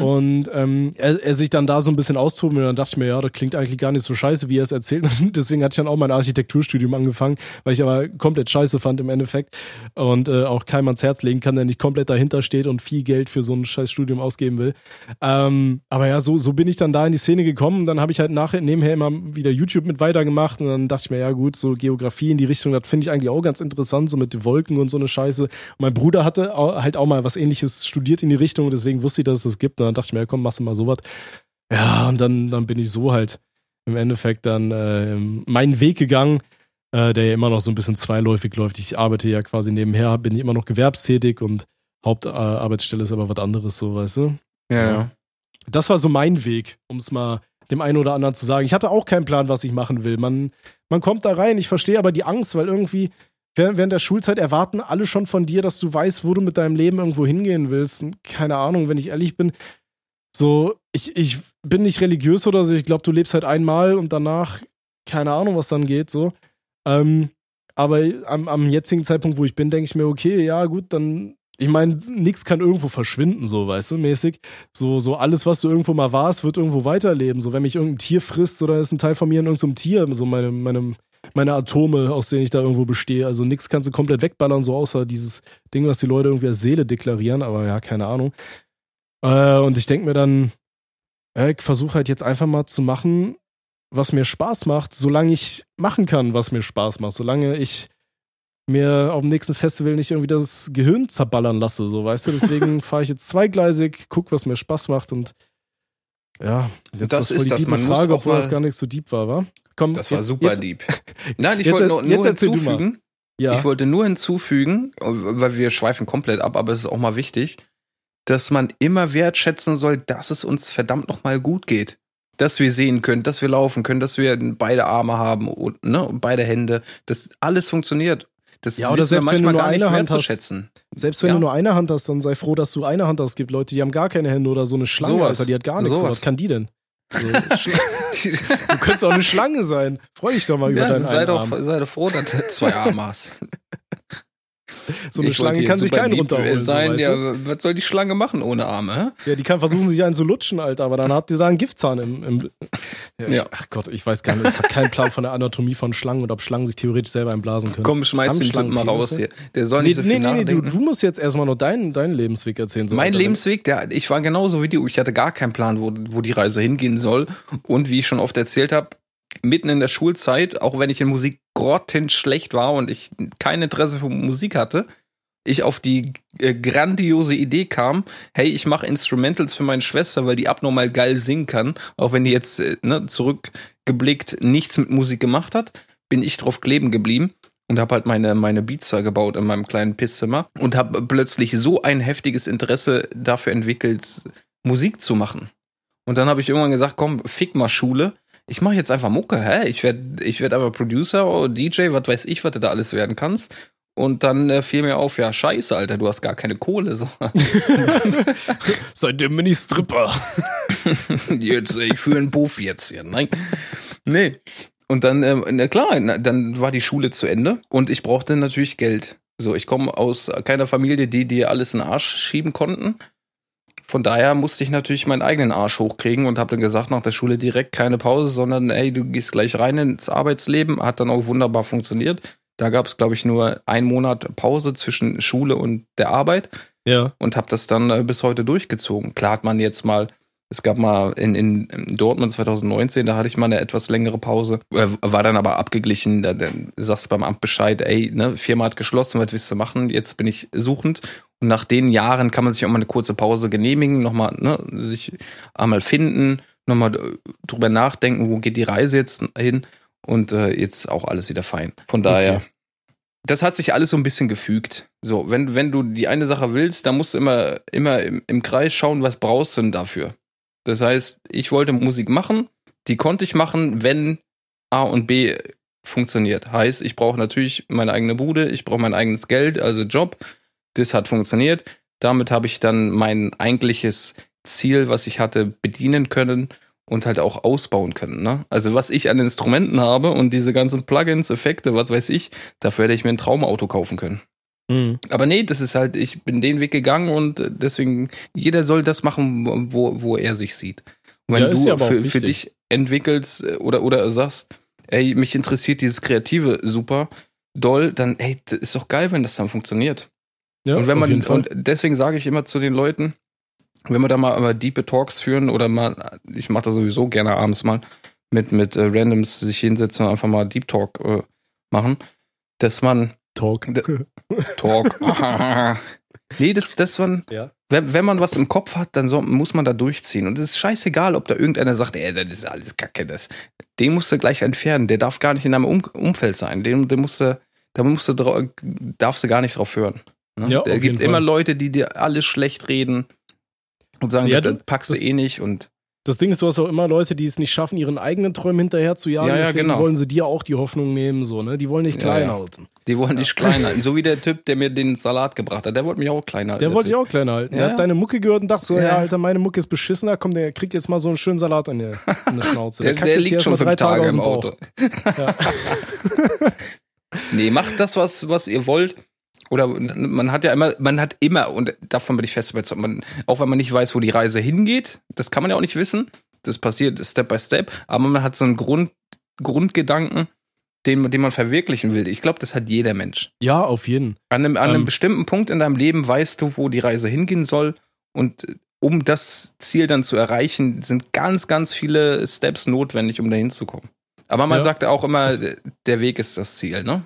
Und er sich dann da so ein bisschen austoben will. Und dann dachte ich mir, ja, das klingt eigentlich gar nicht so scheiße, wie er es erzählt. Und deswegen hatte ich dann auch mein Architekturstudium angefangen, weil ich aber komplett scheiße fand im Endeffekt. Und auch keinem ans Herz legen kann, der nicht komplett dahinter steht und viel Geld für so ein scheiß Studium ausgeben will. Aber ja, so bin ich dann da in die Szene gekommen. Und dann habe ich halt nebenher immer wieder YouTube mit weitergemacht. Und dann dachte ich mir, ja gut, so Geografie in die Richtung, das finde ich eigentlich auch ganz interessant, so mit den Wolken und so eine Scheiße. Und mein Bruder hatte halt auch mal was Ähnliches studiert in die Richtung. Deswegen wusste ich, dass es gibt. Und dann dachte ich mir, ja, komm, machst du mal sowas. Ja, und dann bin ich so halt im Endeffekt dann meinen Weg gegangen, der ja immer noch so ein bisschen zweiläufig läuft. Ich arbeite ja quasi nebenher, bin ich immer noch gewerbstätig und Hauptarbeitsstelle ist aber was anderes, so, weißt du? Ja. Das war so mein Weg, um es mal dem einen oder anderen zu sagen. Ich hatte auch keinen Plan, was ich machen will. Man kommt da rein, ich verstehe aber die Angst, weil irgendwie während der Schulzeit erwarten alle schon von dir, dass du weißt, wo du mit deinem Leben irgendwo hingehen willst. Und keine Ahnung, wenn ich ehrlich bin, so, ich bin nicht religiös oder so, ich glaube, du lebst halt einmal und danach, keine Ahnung, was dann geht, so. Aber am jetzigen Zeitpunkt, wo ich bin, denke ich mir, okay, ja gut, dann, ich meine, nichts kann irgendwo verschwinden, so, weißt du, mäßig. So alles, was du irgendwo mal warst, wird irgendwo weiterleben. So, wenn mich irgendein Tier frisst oder ist ein Teil von mir in irgendeinem Tier, so meine Atome, aus denen ich da irgendwo bestehe. Also nichts kannst du komplett wegballern, so außer dieses Ding, was die Leute irgendwie als Seele deklarieren, aber ja, keine Ahnung. Und ich denke mir dann, ich versuche halt jetzt einfach mal zu machen, was mir Spaß macht, solange ich machen kann, was mir Spaß macht. Solange ich mir auf dem nächsten Festival nicht irgendwie das Gehirn zerballern lasse, so, weißt du? Deswegen fahre ich jetzt zweigleisig, guck, was mir Spaß macht und ja, jetzt das ist voll die tiefe Frage, obwohl das gar nicht so deep war, wa? Komm, das war jetzt, super deep. Nein, ich wollte nur hinzufügen. Ja. Ich wollte nur hinzufügen, weil wir schweifen komplett ab, aber es ist auch mal wichtig, dass man immer wertschätzen soll, dass es uns verdammt nochmal gut geht. Dass wir sehen können, dass wir laufen können, dass wir beide Arme haben und, ne, und beide Hände, dass alles funktioniert. Das ja, oder selbst wenn du nur eine Hand hast, selbst wenn du nur eine Hand hast, dann sei froh, dass du eine Hand hast. Es gibt Leute, die haben gar keine Hände oder so eine Schlange, so Alter, die hat gar nichts. So was kann die denn? So, du könntest auch eine Schlange sein. Freu dich doch mal über deinen Arm. Sei doch froh, dass du zwei Arme hast. So eine Schlange kann sich keinen runterholen. Sein, so, was soll die Schlange machen ohne Arme? Ja, die kann versuchen, sich einen zu lutschen, Alter, aber dann hat die da einen Giftzahn im Ach Gott, ich weiß gar nicht. Ich habe keinen Plan von der Anatomie von Schlangen und ob Schlangen sich theoretisch selber einblasen können. Komm, schmeiß den Typen mal raus hier. Der soll nicht so viel nachdenken. Nee, du musst jetzt erstmal noch deinen Lebensweg erzählen. So mein Lebensweg? Ich war genauso wie du. Ich hatte gar keinen Plan, wo die Reise hingehen soll. Und wie ich schon oft erzählt habe, mitten in der Schulzeit, auch wenn ich in Musik grottenschlecht war und ich kein Interesse für Musik hatte, ich auf die grandiose Idee kam, hey, ich mache Instrumentals für meine Schwester, weil die abnormal geil singen kann, auch wenn die jetzt zurückgeblickt nichts mit Musik gemacht hat, bin ich drauf kleben geblieben und habe halt meine Beats da gebaut in meinem kleinen Pisszimmer und habe plötzlich so ein heftiges Interesse dafür entwickelt, Musik zu machen. Und dann habe ich irgendwann gesagt, komm, fick mal Schule, ich mache jetzt einfach Mucke, ich werd einfach Producer oder DJ, was weiß ich, was du da alles werden kannst. Und dann fiel mir auf, ja, scheiße, Alter, du hast gar keine Kohle. So. Seitdem bin ich Stripper. Jetzt, ich fühle einen Buff jetzt hier. Nein. Nee. Und dann, dann war die Schule zu Ende und ich brauchte natürlich Geld. So, ich komme aus keiner Familie, die dir alles in den Arsch schieben konnten. Von daher musste ich natürlich meinen eigenen Arsch hochkriegen und habe dann gesagt, nach der Schule direkt keine Pause, sondern ey, du gehst gleich rein ins Arbeitsleben. Hat dann auch wunderbar funktioniert. Da gab es, glaube ich, nur einen Monat Pause zwischen Schule und der Arbeit. Ja. Und habe das dann bis heute durchgezogen. Klar hat man jetzt mal, es gab mal in Dortmund 2019, da hatte ich mal eine etwas längere Pause. War dann aber abgeglichen, dann sagst du beim Amt Bescheid, ey, ne, Firma hat geschlossen, was willst du machen? Jetzt bin ich suchend. Und nach den Jahren kann man sich auch mal eine kurze Pause genehmigen, nochmal, ne, sich einmal finden, nochmal drüber nachdenken, wo geht die Reise jetzt hin und jetzt auch alles wieder fein. Von daher, okay. Das hat sich alles so ein bisschen gefügt. So, wenn du die eine Sache willst, dann musst du immer im Kreis schauen, was brauchst du denn dafür. Das heißt, ich wollte Musik machen, die konnte ich machen, wenn A und B funktioniert. Heißt, ich brauche natürlich meine eigene Bude, ich brauche mein eigenes Geld, also Job. Das hat funktioniert. Damit habe ich dann mein eigentliches Ziel, was ich hatte, bedienen können und halt auch ausbauen können. Ne? Also was ich an Instrumenten habe und diese ganzen Plugins, Effekte, was weiß ich, dafür hätte ich mir ein Traumauto kaufen können. Mhm. Aber nee, das ist halt, ich bin den Weg gegangen und deswegen, jeder soll das machen, wo er sich sieht. Und wenn du für dich entwickelst oder sagst, ey, mich interessiert dieses Kreative super doll, dann ey, das ist doch geil, wenn das dann funktioniert. Ja, und wenn man, und deswegen sage ich immer zu den Leuten, wenn wir da mal deep Talks führen oder mal, ich mache das sowieso gerne abends mal, mit Randoms sich hinsetzen und einfach mal Deep Talk machen, dass man nee, dass man, ja. Wenn man was im Kopf hat, dann muss man da durchziehen und es ist scheißegal, ob da irgendeiner sagt, das ist alles Kacke, das, den musst du gleich entfernen, der darf gar nicht in deinem Umfeld sein, darfst du gar nicht drauf hören. Ne? Ja, da gibt es immer Leute, die dir alles schlecht reden und sagen, ja, das packst du eh nicht. Und das Ding ist, du hast auch immer Leute, die es nicht schaffen, ihren eigenen Träumen hinterher zu jagen. Ja, deswegen wollen sie dir auch die Hoffnung nehmen. So, ne? Die wollen dich klein halten. Die wollen dich klein halten. So wie der Typ, der mir den Salat gebracht hat. Der wollte mich auch klein halten. Der wollte dich auch klein halten. Er hat deine Mucke gehört und dachte so, ja, Alter, meine Mucke ist beschissener. Komm, der kriegt jetzt mal so einen schönen Salat in der Schnauze. der liegt schon 5 Tage im Auto. Ja. Nee, macht das, was ihr wollt. Oder man hat immer, und davon bin ich fest überzeugt, auch wenn man nicht weiß, wo die Reise hingeht, das kann man ja auch nicht wissen, das passiert Step by Step, aber man hat so einen Grundgedanken, den man verwirklichen will. Ich glaube, das hat jeder Mensch. Ja, auf jeden. An einem bestimmten Punkt in deinem Leben weißt du, wo die Reise hingehen soll und um das Ziel dann zu erreichen, sind ganz, ganz viele Steps notwendig, um da hinzukommen. Aber man sagt auch immer, der Weg ist das Ziel, ne?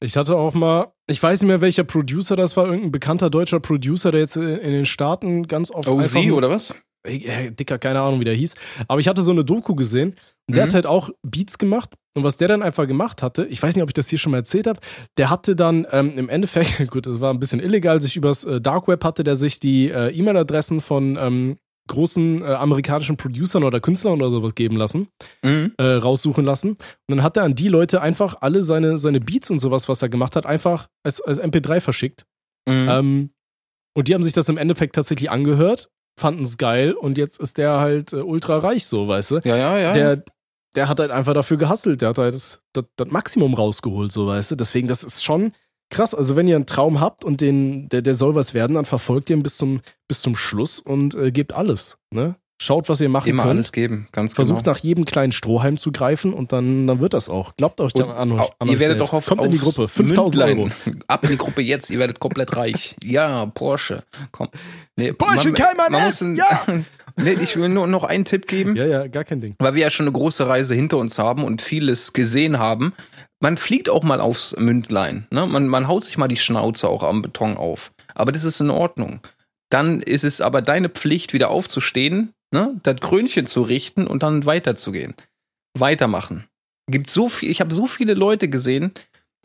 Ich hatte auch mal, ich weiß nicht mehr, welcher Producer das war, irgendein bekannter deutscher Producer, der jetzt in den Staaten ganz oft OZ oder was? Dicker, keine Ahnung, wie der hieß. Aber ich hatte so eine Doku gesehen und der hat halt auch Beats gemacht. Und was der dann einfach gemacht hatte, ich weiß nicht, ob ich das hier schon mal erzählt habe, der hatte dann im Endeffekt, gut, das war ein bisschen illegal, sich übers Dark Web hatte der sich die E-Mail-Adressen von großen amerikanischen Producern oder Künstlern oder sowas geben lassen, raussuchen lassen. Und dann hat er an die Leute einfach alle seine Beats und sowas, was er gemacht hat, einfach als MP3 verschickt. Und die haben sich das im Endeffekt tatsächlich angehört, fanden es geil und jetzt ist der halt ultra reich, so, weißt du? Ja. Der hat halt einfach dafür gehustelt, der hat halt das Maximum rausgeholt, so, weißt du? Deswegen, das ist schon krass. Also wenn ihr einen Traum habt und der soll was werden, dann verfolgt ihr ihn bis zum Schluss und gebt alles, ne? Schaut, was ihr machen könnt. Immer alles geben, ganz genau. Versucht nach jedem kleinen Strohhalm zu greifen und dann wird das auch. Glaubt euch dann an euch. Ihr werdet doch kommt in die Gruppe. 5.000 Euro. Ab in die Gruppe jetzt, ihr werdet komplett reich. Ja, Porsche. Komm. Nee, Porsche kann man essen. Ja. Nee, ich will nur noch einen Tipp geben. Ja, gar kein Ding. Weil wir ja schon eine große Reise hinter uns haben und vieles gesehen haben. Man fliegt auch mal aufs Mündlein. Ne? Man haut sich mal die Schnauze auch am Beton auf. Aber das ist in Ordnung. Dann ist es aber deine Pflicht, wieder aufzustehen, ne? Das Krönchen zu richten und dann weiterzugehen. Weitermachen. Gibt so viel, ich habe so viele Leute gesehen,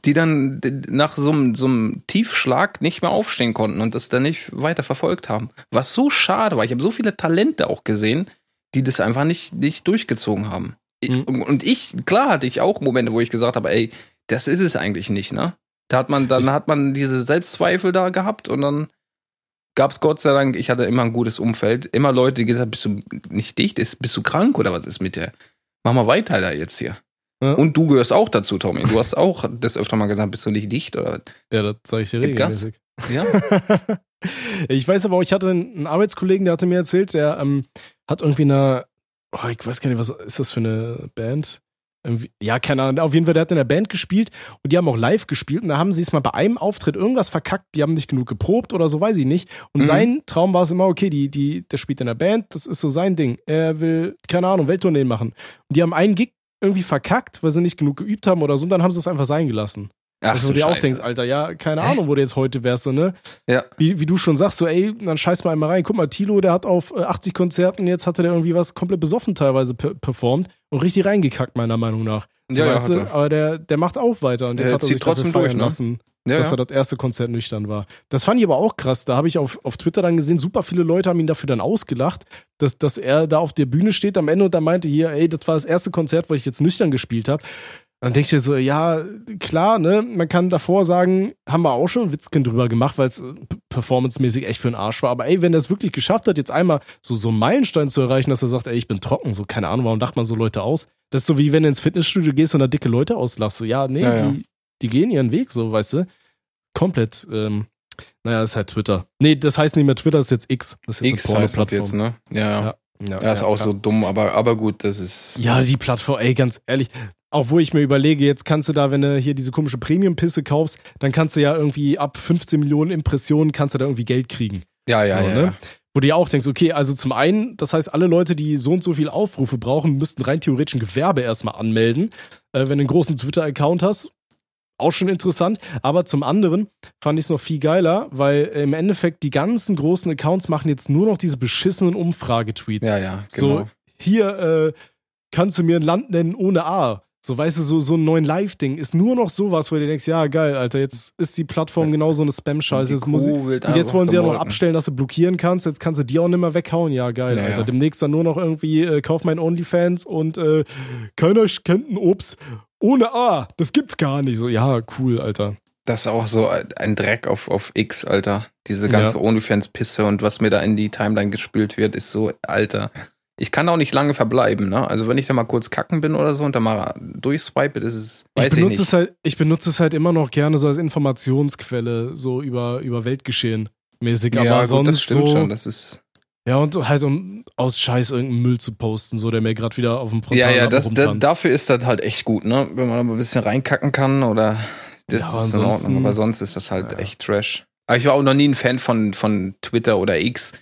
die dann nach so einem Tiefschlag nicht mehr aufstehen konnten und das dann nicht weiter verfolgt haben. Was so schade war. Ich habe so viele Talente auch gesehen, die das einfach nicht durchgezogen haben. Und klar hatte ich auch Momente, wo ich gesagt habe, ey, das ist es eigentlich nicht, ne? Dann hat man diese Selbstzweifel da gehabt und dann gab's Gott sei Dank, ich hatte immer ein gutes Umfeld, immer Leute, die gesagt haben, bist du nicht dicht, bist du krank oder was ist mit dir? Mach mal weiter da jetzt hier. Ja. Und du gehörst auch dazu, Tommy. Du hast auch das öfter mal gesagt, bist du nicht dicht oder was? Ja, das sage ich dir regelmäßig. Ja. Ich weiß aber auch, ich hatte einen Arbeitskollegen, der hatte mir erzählt, der hat irgendwie eine, oh, ich weiß gar nicht, was ist das für eine Band? Irgendwie, ja, keine Ahnung. Auf jeden Fall, der hat in der Band gespielt und die haben auch live gespielt und da haben sie es mal bei einem Auftritt irgendwas verkackt, die haben nicht genug geprobt oder so, weiß ich nicht. Und sein Traum war es immer, okay, der spielt in der Band, das ist so sein Ding. Er will, keine Ahnung, Welttourneen machen. Und die haben einen Gig irgendwie verkackt, weil sie nicht genug geübt haben oder so und dann haben sie es einfach sein gelassen. Ach, also, wo du dir auch denkst, Alter, ja, keine Ahnung, wo du jetzt heute wärst, ne? Ja. Wie du schon sagst, so, ey, dann scheiß mal einmal rein. Guck mal, Tilo, der hat auf 80 Konzerten, jetzt hatte der irgendwie was komplett besoffen teilweise performt und richtig reingekackt, meiner Meinung nach. So, ja, weißt du? Aber der macht auch weiter und jetzt hat er sich trotzdem durch, ne? Lassen, ja, dass er das erste Konzert nüchtern war. Das fand ich aber auch krass. Da habe ich auf Twitter dann gesehen, super viele Leute haben ihn dafür dann ausgelacht, dass er da auf der Bühne steht am Ende und dann meinte, hier, ey, das war das erste Konzert, wo ich jetzt nüchtern gespielt habe. Dann denkst du dir so, ja, klar, ne, man kann davor sagen, haben wir auch schon ein Witzchen drüber gemacht, weil es performancemäßig echt für den Arsch war. Aber ey, wenn er es wirklich geschafft hat, jetzt einmal so einen Meilenstein zu erreichen, dass er sagt, ey, ich bin trocken, so, keine Ahnung, warum lacht man so Leute aus? Das ist so wie, wenn du ins Fitnessstudio gehst und da dicke Leute auslachst. So, ja, nee, naja. Die gehen ihren Weg, so, weißt du? Komplett, naja, ist halt Twitter. Nee, das heißt nicht mehr Twitter, das ist jetzt X. Das ist jetzt X eine Porno-Plattform. Heißt das jetzt, ne? Ja. Ja, ist auch klar. So dumm, aber gut, das ist... Ja, die Plattform, ey, ganz ehrlich... Auch wo ich mir überlege, jetzt kannst du da, wenn du hier diese komische Premium-Pisse kaufst, dann kannst du ja irgendwie ab 15 Millionen Impressionen kannst du da irgendwie Geld kriegen. Ja. Ne? Wo du ja auch denkst, okay, also zum einen, das heißt, alle Leute, die so und so viel Aufrufe brauchen, müssten rein theoretisch ein Gewerbe erstmal anmelden, wenn du einen großen Twitter-Account hast. Auch schon interessant, aber zum anderen fand ich es noch viel geiler, weil im Endeffekt die ganzen großen Accounts machen jetzt nur noch diese beschissenen Umfrage-Tweets. Ja, genau. So, hier kannst du mir ein Land nennen ohne A. So, weißt du, so ein neuen Live-Ding ist nur noch sowas, wo du denkst, ja, geil, Alter, jetzt ist die Plattform genau so eine Spam-Scheiße. Jetzt wollen sie ja noch abstellen, dass du blockieren kannst. Jetzt kannst du die auch nicht mehr weghauen. Ja, geil, naja. Alter. Demnächst dann nur noch irgendwie, kauf mein OnlyFans und keiner kennt ein Obst ohne A. Das gibt's gar nicht. So, ja, cool, Alter. Das ist auch so ein Dreck auf X, Alter. Diese ganze OnlyFans-Pisse und was mir da in die Timeline gespült wird, ist so, Alter... Ich kann auch nicht lange verbleiben, ne? Also wenn ich da mal kurz kacken bin oder so und da mal durchswipe, das ist, weiß ich nicht. Ich benutze es halt immer noch gerne so als Informationsquelle, so über Weltgeschehen mäßig. Ja, aber gut, sonst das stimmt so, schon, das ist... Ja, und halt um aus Scheiß irgendeinen Müll zu posten, so der mir gerade wieder auf dem Frontal rumtanzt. Ja, dafür ist das halt echt gut, ne? Wenn man ein bisschen reinkacken kann oder... Das ist in Ordnung, aber sonst ist das halt echt Trash. Aber ich war auch noch nie ein Fan von Twitter oder X.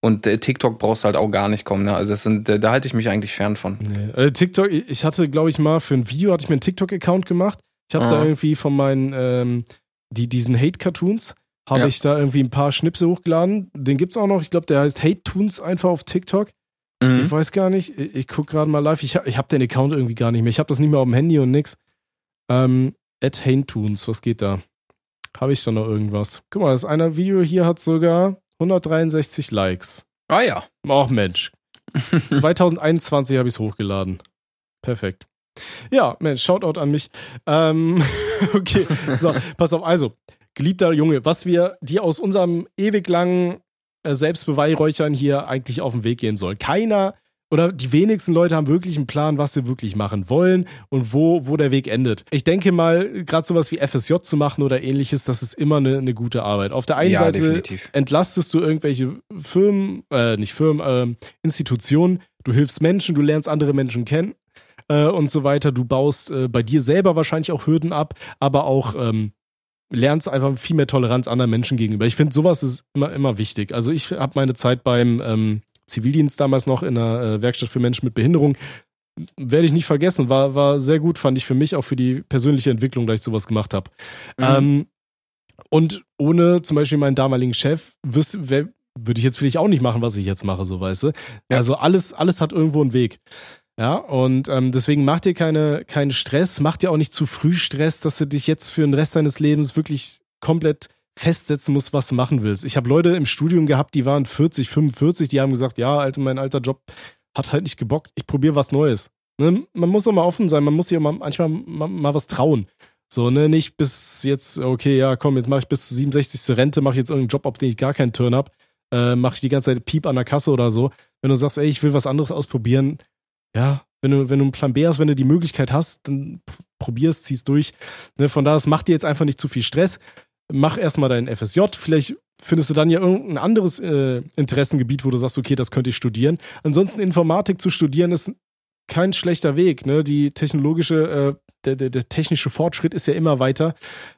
Und TikTok brauchst du halt auch gar nicht kommen, ne? Also da halte ich mich eigentlich fern von. Nee. TikTok, ich hatte, glaube ich, mal für ein Video hatte ich mir einen TikTok-Account gemacht, Ich habe da irgendwie von meinen diesen Hate-Cartoons habe ich da irgendwie ein paar Schnipsel hochgeladen. Den gibt's auch noch. Ich glaube, der heißt Hate-Toons einfach auf TikTok. Mhm. Ich weiß gar nicht. Ich gucke gerade mal live. Ich hab den Account irgendwie gar nicht mehr. Ich habe das nicht mehr auf dem Handy und nix. @Hate-Toons, was geht da? Habe ich da noch irgendwas? Guck mal, das eine Video hier hat sogar 163 Likes. Ah ja. Ach Mensch. 2021 habe ich es hochgeladen. Perfekt. Ja, Mensch, Shoutout an mich. Okay, so, pass auf. Also, geliebter Junge, was wir dir aus unserem ewig langen Selbstbeweihräuchern hier eigentlich auf den Weg gehen sollen. Keiner oder die wenigsten Leute haben wirklich einen Plan, was sie wirklich machen wollen und wo der Weg endet. Ich denke mal, gerade sowas wie FSJ zu machen oder ähnliches, das ist immer eine gute Arbeit. Auf der einen Seite definitiv. Entlastest du irgendwelche Institutionen, du hilfst Menschen, du lernst andere Menschen kennen und so weiter. Du baust bei dir selber wahrscheinlich auch Hürden ab, aber auch lernst einfach viel mehr Toleranz anderen Menschen gegenüber. Ich finde, sowas ist immer wichtig. Also ich habe meine Zeit beim Zivildienst damals noch in der Werkstatt für Menschen mit Behinderung. Werde ich nicht vergessen. War sehr gut, fand ich für mich, auch für die persönliche Entwicklung, da ich sowas gemacht habe. Mhm. Und ohne zum Beispiel meinen damaligen Chef würde ich jetzt vielleicht auch nicht machen, was ich jetzt mache, so weißt du. Ja. Also alles hat irgendwo einen Weg. Ja, und deswegen mach dir keinen Stress, mach dir auch nicht zu früh Stress, dass du dich jetzt für den Rest deines Lebens wirklich komplett festsetzen musst, was du machen willst. Ich habe Leute im Studium gehabt, die waren 40, 45, die haben gesagt, ja, Alter, mein alter Job hat halt nicht gebockt, ich probiere was Neues. Ne? Man muss auch mal offen sein, man muss sich auch manchmal was trauen. So, ne, nicht bis jetzt, okay, ja, komm, jetzt mache ich bis 67 zur Rente, mache ich jetzt irgendeinen Job, auf den ich gar keinen Turn habe, mache ich die ganze Zeit Piep an der Kasse oder so. Wenn du sagst, ey, ich will was anderes ausprobieren, ja, wenn du einen Plan B hast, wenn du die Möglichkeit hast, dann probier's, zieh's durch. Ne, von daher, mach dir jetzt einfach nicht zu viel Stress. Mach erstmal deinen FSJ. Vielleicht findest du dann ja irgendein anderes Interessengebiet, wo du sagst, okay, das könnte ich studieren. Ansonsten Informatik zu studieren ist kein schlechter Weg. Ne? Die der technische Fortschritt ist ja immer weiter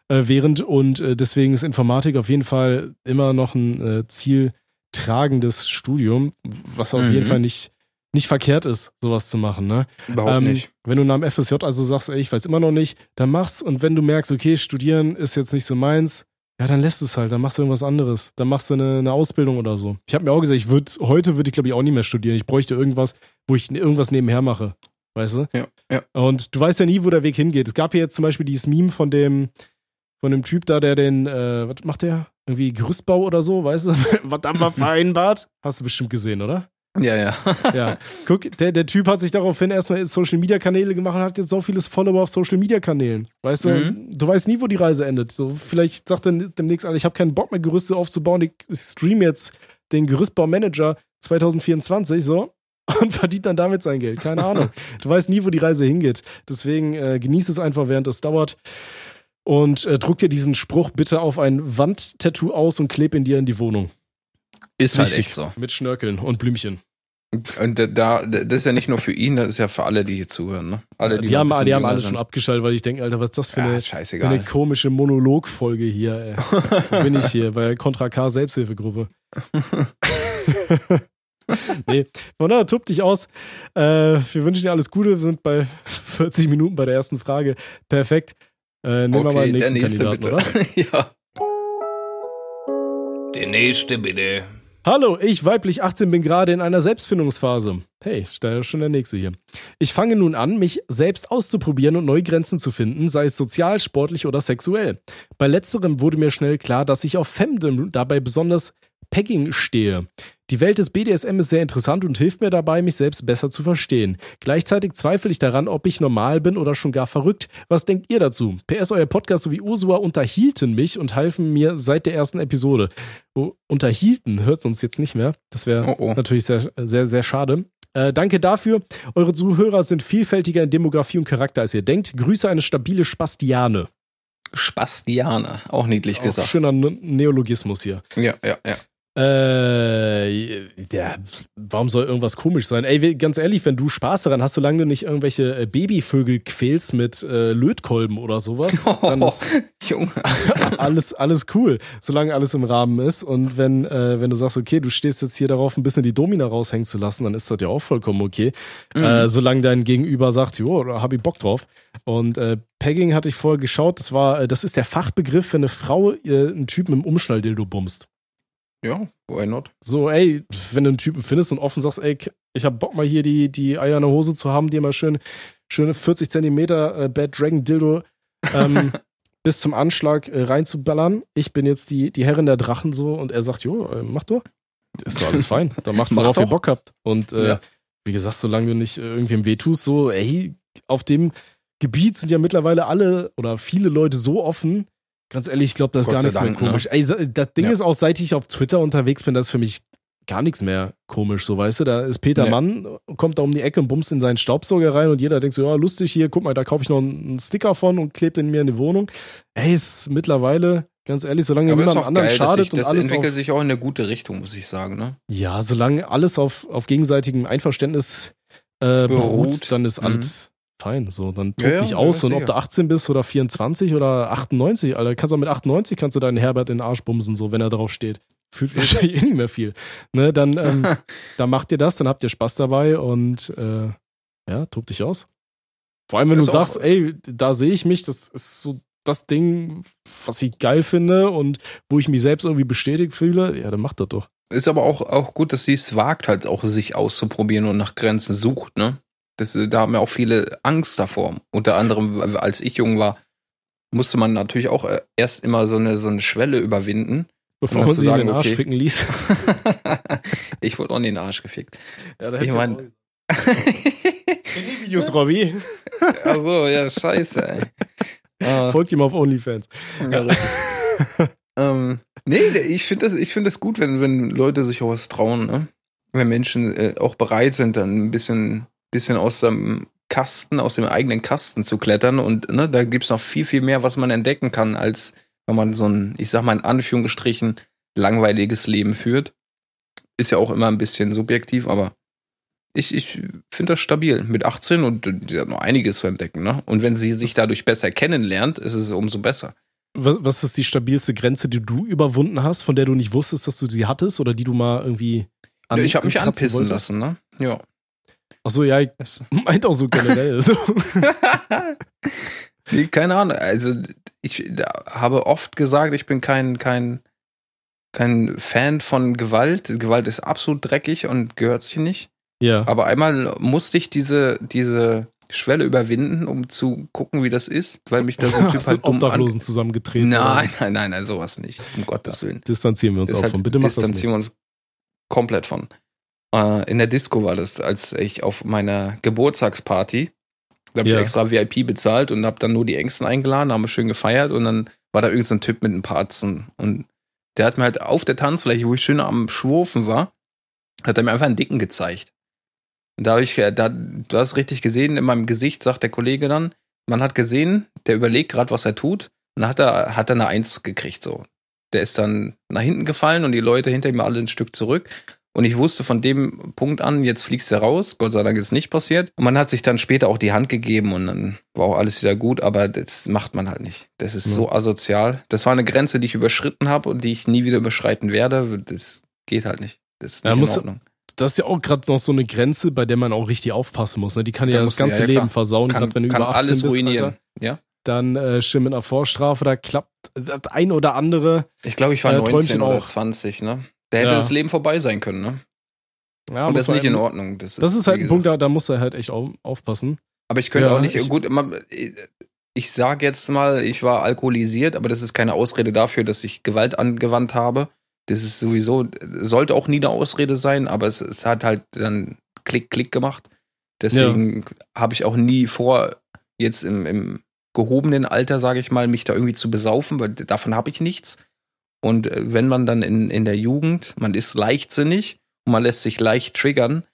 während und deswegen ist Informatik auf jeden Fall immer noch ein zieltragendes Studium, was auf jeden Fall nicht verkehrt ist, sowas zu machen. Ne? Überhaupt nicht. Wenn du nach dem FSJ also sagst, ey, ich weiß immer noch nicht, dann mach's. Und wenn du merkst, okay, studieren ist jetzt nicht so meins, ja, dann lässt es halt, dann machst du irgendwas anderes. Dann machst du eine Ausbildung oder so. Ich habe mir auch gesagt, heute würde ich, glaube ich, auch nicht mehr studieren. Ich bräuchte irgendwas, wo ich irgendwas nebenher mache. Weißt du? Ja, ja. Und du weißt ja nie, wo der Weg hingeht. Es gab hier jetzt zum Beispiel dieses Meme von dem Typ da, der den, was macht der? Irgendwie Gerüstbau oder so, weißt du? Was haben wir vereinbart? Hast du bestimmt gesehen, oder? Ja, ja. Ja. Guck, der Typ hat sich daraufhin erstmal Social-Media-Kanäle gemacht und hat jetzt so vieles Follower auf Social-Media-Kanälen. Weißt du weißt nie, wo die Reise endet. So, vielleicht sagt er demnächst, ich habe keinen Bock mehr, Gerüste aufzubauen, ich streame jetzt den Gerüstbaumanager 2024 so und verdient dann damit sein Geld. Keine Ahnung. Du weißt nie, wo die Reise hingeht. Deswegen genieß es einfach, während es dauert. Und druck dir diesen Spruch bitte auf ein Wandtattoo aus und kleb ihn dir in die Wohnung. Ist richtig, halt echt so. Mit Schnörkeln und Blümchen. Und das ist ja nicht nur für ihn, das ist ja für alle, die hier zuhören. Ne? Alle, die haben alle schon abgeschaltet, weil ich denke, Alter, was ist das für eine komische Monologfolge hier. Ey. Bin ich hier bei Contra K Selbsthilfegruppe. Nee, von daher tupp dich aus. Wir wünschen dir alles Gute. Wir sind bei 40 Minuten bei der ersten Frage. Perfekt. Nehmen wir mal den nächsten Kandidaten, bitte. Oder? Ja. Der nächste, bitte. Hallo, ich, weiblich 18, bin gerade in einer Selbstfindungsphase. Hey, da ist schon der Nächste hier. Ich fange nun an, mich selbst auszuprobieren und neue Grenzen zu finden, sei es sozial, sportlich oder sexuell. Bei letzterem wurde mir schnell klar, dass ich auf Femdom, dabei besonders Pegging, stehe. Die Welt des BDSM ist sehr interessant und hilft mir dabei, mich selbst besser zu verstehen. Gleichzeitig zweifle ich daran, ob ich normal bin oder schon gar verrückt. Was denkt ihr dazu? PS, euer Podcast sowie Ursula unterhielten mich und halfen mir seit der ersten Episode. Oh, unterhielten, hört es uns jetzt nicht mehr. Das wäre natürlich sehr, sehr, sehr schade. Danke dafür. Eure Zuhörer sind vielfältiger in Demografie und Charakter, als ihr denkt. Grüße eine stabile Spastiane. Spastiane, auch niedlich auch gesagt. Schöner Neologismus hier. Ja, ja, ja. Ja, warum soll irgendwas komisch sein? Ey, ganz ehrlich, wenn du Spaß daran hast, solange du nicht irgendwelche Babyvögel quälst mit Lötkolben oder sowas, dann ist alles cool, solange alles im Rahmen ist. Und wenn du sagst, okay, du stehst jetzt hier darauf, ein bisschen die Domina raushängen zu lassen, dann ist das ja auch vollkommen okay. Mhm. Solange dein Gegenüber sagt, jo, da hab ich Bock drauf. Und Pegging hatte ich vorher geschaut, das ist der Fachbegriff, wenn eine Frau einen Typen im Umschnalldildo bumst. Ja, why not? So, ey, wenn du einen Typen findest und offen sagst, ey, ich hab Bock mal hier die Eier in der Hose zu haben, dir mal schöne 40 Zentimeter Bad Dragon Dildo bis zum Anschlag reinzuballern. Ich bin jetzt die Herrin der Drachen so und er sagt, jo, mach doch. Ist doch alles fein. Dann macht, worauf ihr Bock habt. Und wie gesagt, solange du nicht irgendwem wehtust, so, ey, auf dem Gebiet sind ja mittlerweile alle oder viele Leute so offen. Ganz ehrlich, ich glaube, das ist gar nichts mehr komisch. Ne? Ey, das Ding ist auch, seit ich auf Twitter unterwegs bin, das ist für mich gar nichts mehr komisch, so, weißt du? Da ist Peter Mann, kommt da um die Ecke und bumst in seinen Staubsauger rein und jeder denkt so, ja, lustig hier, guck mal, da kaufe ich noch einen Sticker von und klebt den mir in die Wohnung. Ey, ist mittlerweile, ganz ehrlich, solange niemand anderen geil, schadet und alles. Das entwickelt sich auch in eine gute Richtung, muss ich sagen, ne? Ja, solange alles auf gegenseitigem Einverständnis beruht, dann ist alles fein, so, dann tob dich aus und ob du 18 bist oder 24 oder 98, Alter, kannst auch mit 98 kannst du deinen Herbert in den Arsch bumsen, so, wenn er drauf steht. Fühlt wahrscheinlich nicht mehr viel. Ne, dann macht ihr das, dann habt ihr Spaß dabei und tob dich aus. Vor allem, wenn du sagst, ey, da sehe ich mich, das ist so das Ding, was ich geil finde und wo ich mich selbst irgendwie bestätigt fühle, ja, dann macht das doch. Ist aber auch gut, dass sie es wagt, halt auch sich auszuprobieren und nach Grenzen sucht, ne? Da haben ja auch viele Angst davor. Unter anderem, als ich jung war, musste man natürlich auch erst immer so eine Schwelle überwinden. Bevor man sich in den Arsch ficken ließ. Ich wurde auch in den Arsch gefickt. Ja, da ich meine... Videos, Robby. Ach so, ja, scheiße, ey. Folgt ihm auf OnlyFans. Ja, nee, ich find das gut, wenn Leute sich auch was trauen, ne? Wenn Menschen auch bereit sind, dann ein bisschen aus dem eigenen Kasten zu klettern und ne, da gibt's noch viel, viel mehr, was man entdecken kann, als wenn man so ein, ich sag mal in Anführungsstrichen, langweiliges Leben führt. Ist ja auch immer ein bisschen subjektiv, aber ich finde das stabil. Mit 18 und sie hat noch einiges zu entdecken, ne? Und wenn sie sich dadurch besser kennenlernt, ist es umso besser. Was ist die stabilste Grenze, die du überwunden hast, von der du nicht wusstest, dass du sie hattest oder die du mal irgendwie ich habe mich anpissen lassen, ne? Ja. Ach so, ja, ich meint auch so generell. Nee, keine Ahnung. Also ich habe oft gesagt, ich bin kein Fan von Gewalt. Gewalt ist absolut dreckig und gehört sich nicht. Ja. Aber einmal musste ich diese Schwelle überwinden, um zu gucken, wie das ist, weil mich da so ein Typ halt dumm Obdachlosen zusammengetreten. Nein, sowas nicht. Um Gottes Willen. Distanzieren wir uns auch von. Bitte mach das nicht. Distanzieren wir uns komplett von. In der Disco war das, als ich auf meiner Geburtstagsparty, da habe ich extra VIP bezahlt und habe dann nur die Ängsten eingeladen, haben wir schön gefeiert und dann war da irgend so ein Typ mit ein paar Atzen und der hat mir halt auf der Tanzfläche, wo ich schön am Schwurfen war, hat er mir einfach einen Dicken gezeigt. Und du hast richtig gesehen, in meinem Gesicht sagt der Kollege dann, man hat gesehen, der überlegt gerade, was er tut und dann hat er eine Eins gekriegt so. Der ist dann nach hinten gefallen und die Leute hinter ihm alle ein Stück zurück. Und ich wusste von dem Punkt an, jetzt fliegst du raus. Gott sei Dank ist es nicht passiert. Und man hat sich dann später auch die Hand gegeben und dann war auch alles wieder gut. Aber das macht man halt nicht. Das ist so asozial. Das war eine Grenze, die ich überschritten habe und die ich nie wieder überschreiten werde. Das geht halt nicht. Das ist nicht in Ordnung. Das ist ja auch gerade noch so eine Grenze, bei der man auch richtig aufpassen muss. Ne? Die kann ja das ganze Leben versauen. Gerade wenn du über 18 bist, ruinieren. Ja? Dann stimmt mit einer Vorstrafe. Da klappt das ein oder andere. Ich glaube, ich war 19 oder 20, ne? Da hätte das Leben vorbei sein können, ne? Ja, und das ist nicht in Ordnung. Das ist halt ein Punkt, da muss er halt echt aufpassen. Aber ich könnte auch nicht, ich sag jetzt mal, ich war alkoholisiert, aber das ist keine Ausrede dafür, dass ich Gewalt angewandt habe. Das ist sowieso, sollte auch nie eine Ausrede sein, aber es hat halt dann Klick gemacht. Deswegen habe ich auch nie vor, jetzt im gehobenen Alter, sage ich mal, mich da irgendwie zu besaufen, weil davon habe ich nichts. Und wenn man dann in der Jugend, man ist leichtsinnig und man lässt sich leicht triggern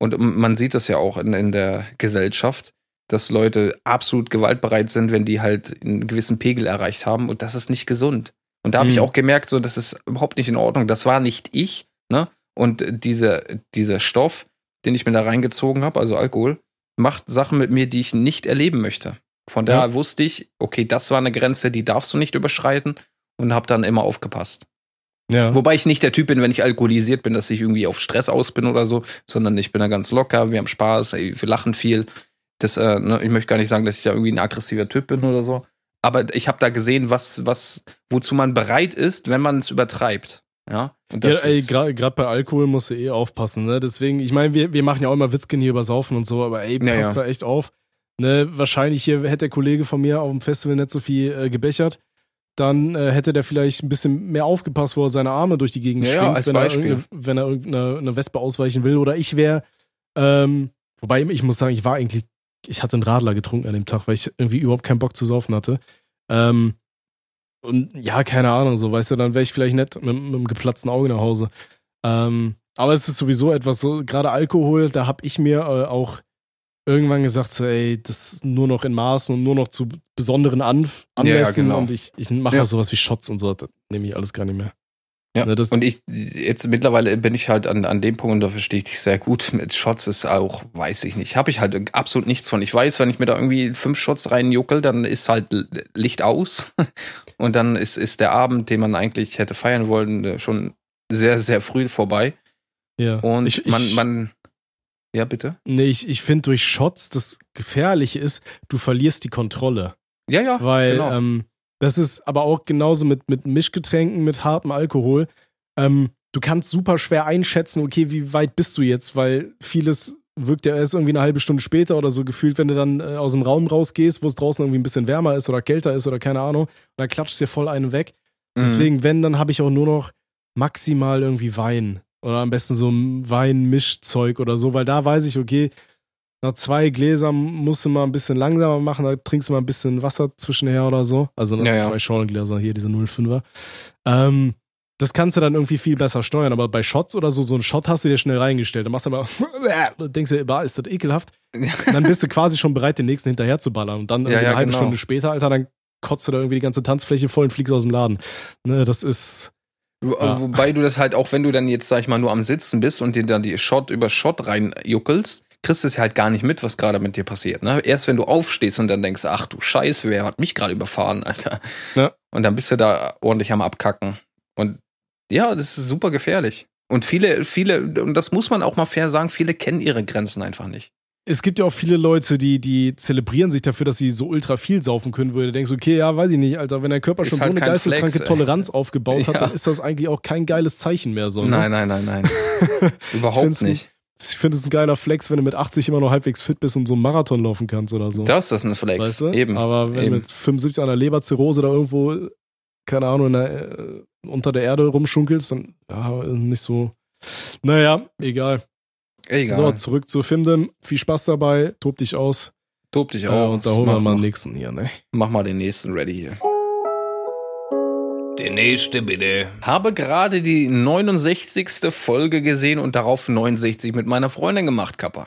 und man sieht das ja auch in der Gesellschaft, dass Leute absolut gewaltbereit sind, wenn die halt einen gewissen Pegel erreicht haben und das ist nicht gesund. Und da habe ich auch gemerkt, so, das ist überhaupt nicht in Ordnung. Das war nicht ich, ne? Und dieser Stoff, den ich mir da reingezogen habe, also Alkohol, macht Sachen mit mir, die ich nicht erleben möchte. Von daher wusste ich, okay, das war eine Grenze, die darfst du nicht überschreiten, und habe dann immer aufgepasst. Ja. Wobei ich nicht der Typ bin, wenn ich alkoholisiert bin, dass ich irgendwie auf Stress aus bin oder so, sondern ich bin da ganz locker, wir haben Spaß, wir lachen viel. Das, ne, ich möchte gar nicht sagen, dass ich da irgendwie ein aggressiver Typ bin oder so. Aber ich habe da gesehen, wozu man bereit ist, wenn man es übertreibt. Ja, gerade bei Alkohol musst du aufpassen. Ne? Deswegen, ich meine, wir machen ja auch immer Witzchen hier über Saufen und so, aber passt da echt auf. Ne? Wahrscheinlich hier hätte der Kollege von mir auf dem Festival nicht so viel gebechert. Dann hätte der vielleicht ein bisschen mehr aufgepasst, wo er seine Arme durch die Gegend schwingt, als Beispiel. Wenn er irgendeine Wespe ausweichen will. Oder ich wäre, wobei ich muss sagen, ich hatte einen Radler getrunken an dem Tag, weil ich irgendwie überhaupt keinen Bock zu saufen hatte. Und ja, keine Ahnung, so, weißt du, dann wäre ich vielleicht nicht mit einem geplatzten Auge nach Hause. Aber es ist sowieso etwas, so, gerade Alkohol, da habe ich mir auch irgendwann gesagt, so, ey, das ist nur noch in Maßen und nur noch zu besonderen Anlässen. Ja, genau. Und ich mache sowas wie Shots und so, das nehme ich alles gar nicht mehr. Ja, ne, und mittlerweile bin ich halt an dem Punkt, und da verstehe ich dich sehr gut, mit Shots ist auch, weiß ich nicht, habe ich halt absolut nichts von. Ich weiß, wenn ich mir da irgendwie 5 Shots reinjuckel, dann ist halt Licht aus und dann ist der Abend, den man eigentlich hätte feiern wollen, schon sehr, sehr früh vorbei. Ja. Und ja, bitte? Nee, ich finde durch Shots das Gefährliche ist, du verlierst die Kontrolle. Ja, ja, weil, genau. Das ist aber auch genauso mit Mischgetränken, mit hartem Alkohol. Du kannst super schwer einschätzen, okay, wie weit bist du jetzt? Weil vieles wirkt ja erst irgendwie eine halbe Stunde später oder so gefühlt, wenn du dann aus dem Raum rausgehst, wo es draußen irgendwie ein bisschen wärmer ist oder kälter ist oder keine Ahnung. Und dann klatscht dir voll einen weg. Deswegen, dann habe ich auch nur noch maximal irgendwie Wein. Oder am besten so ein Weinmischzeug oder so. Weil da weiß ich, okay, nach 2 Gläsern musst du mal ein bisschen langsamer machen, da trinkst du mal ein bisschen Wasser zwischenher oder so. Also nach 2 Schorlengläser hier, diese 0,5er. Das kannst du dann irgendwie viel besser steuern, aber bei Shots oder so einen Shot hast du dir schnell reingestellt. Dann machst du aber, denkst dir, ist das ekelhaft. Und dann bist du quasi schon bereit, den nächsten hinterher zu ballern. Und dann eine halbe Stunde später, Alter, dann kotzt du da irgendwie die ganze Tanzfläche voll und fliegst aus dem Laden. Ne, das ist... Wobei du das halt, auch wenn du dann jetzt, sag ich mal, nur am Sitzen bist und dir dann die Shot über Shot reinjuckelst, kriegst es halt gar nicht mit, was gerade mit dir passiert. Ne? Erst wenn du aufstehst und dann denkst, ach du Scheiße, wer hat mich gerade überfahren, Alter. Ja. Und dann bist du da ordentlich am Abkacken. Und ja, das ist super gefährlich. Und viele, und das muss man auch mal fair sagen, viele kennen ihre Grenzen einfach nicht. Es gibt ja auch viele Leute, die zelebrieren sich dafür, dass sie so ultra viel saufen können, wo du denkst, okay, ja, weiß ich nicht, Alter, wenn der Körper schon halt so eine geisteskranke Toleranz aufgebaut hat, dann ist das eigentlich auch kein geiles Zeichen mehr. So, ne? Nein. Überhaupt nicht. Ich finde es ein geiler Flex, wenn du mit 80 immer noch halbwegs fit bist und so einen Marathon laufen kannst oder so. Das ist ein Flex, weißt du? Eben. Aber wenn du mit 75 an der Leberzirrhose da irgendwo, keine Ahnung, unter der Erde rumschunkelst, dann nicht so. Naja, egal. So, zurück zu Filmdem. Viel Spaß dabei, tob dich aus. Tob dich aus. Und da holen wir mal den nächsten hier, ne? Mach mal den nächsten ready hier. Der nächste, bitte. Habe gerade die 69. Folge gesehen und darauf 69 mit meiner Freundin gemacht, Kappa.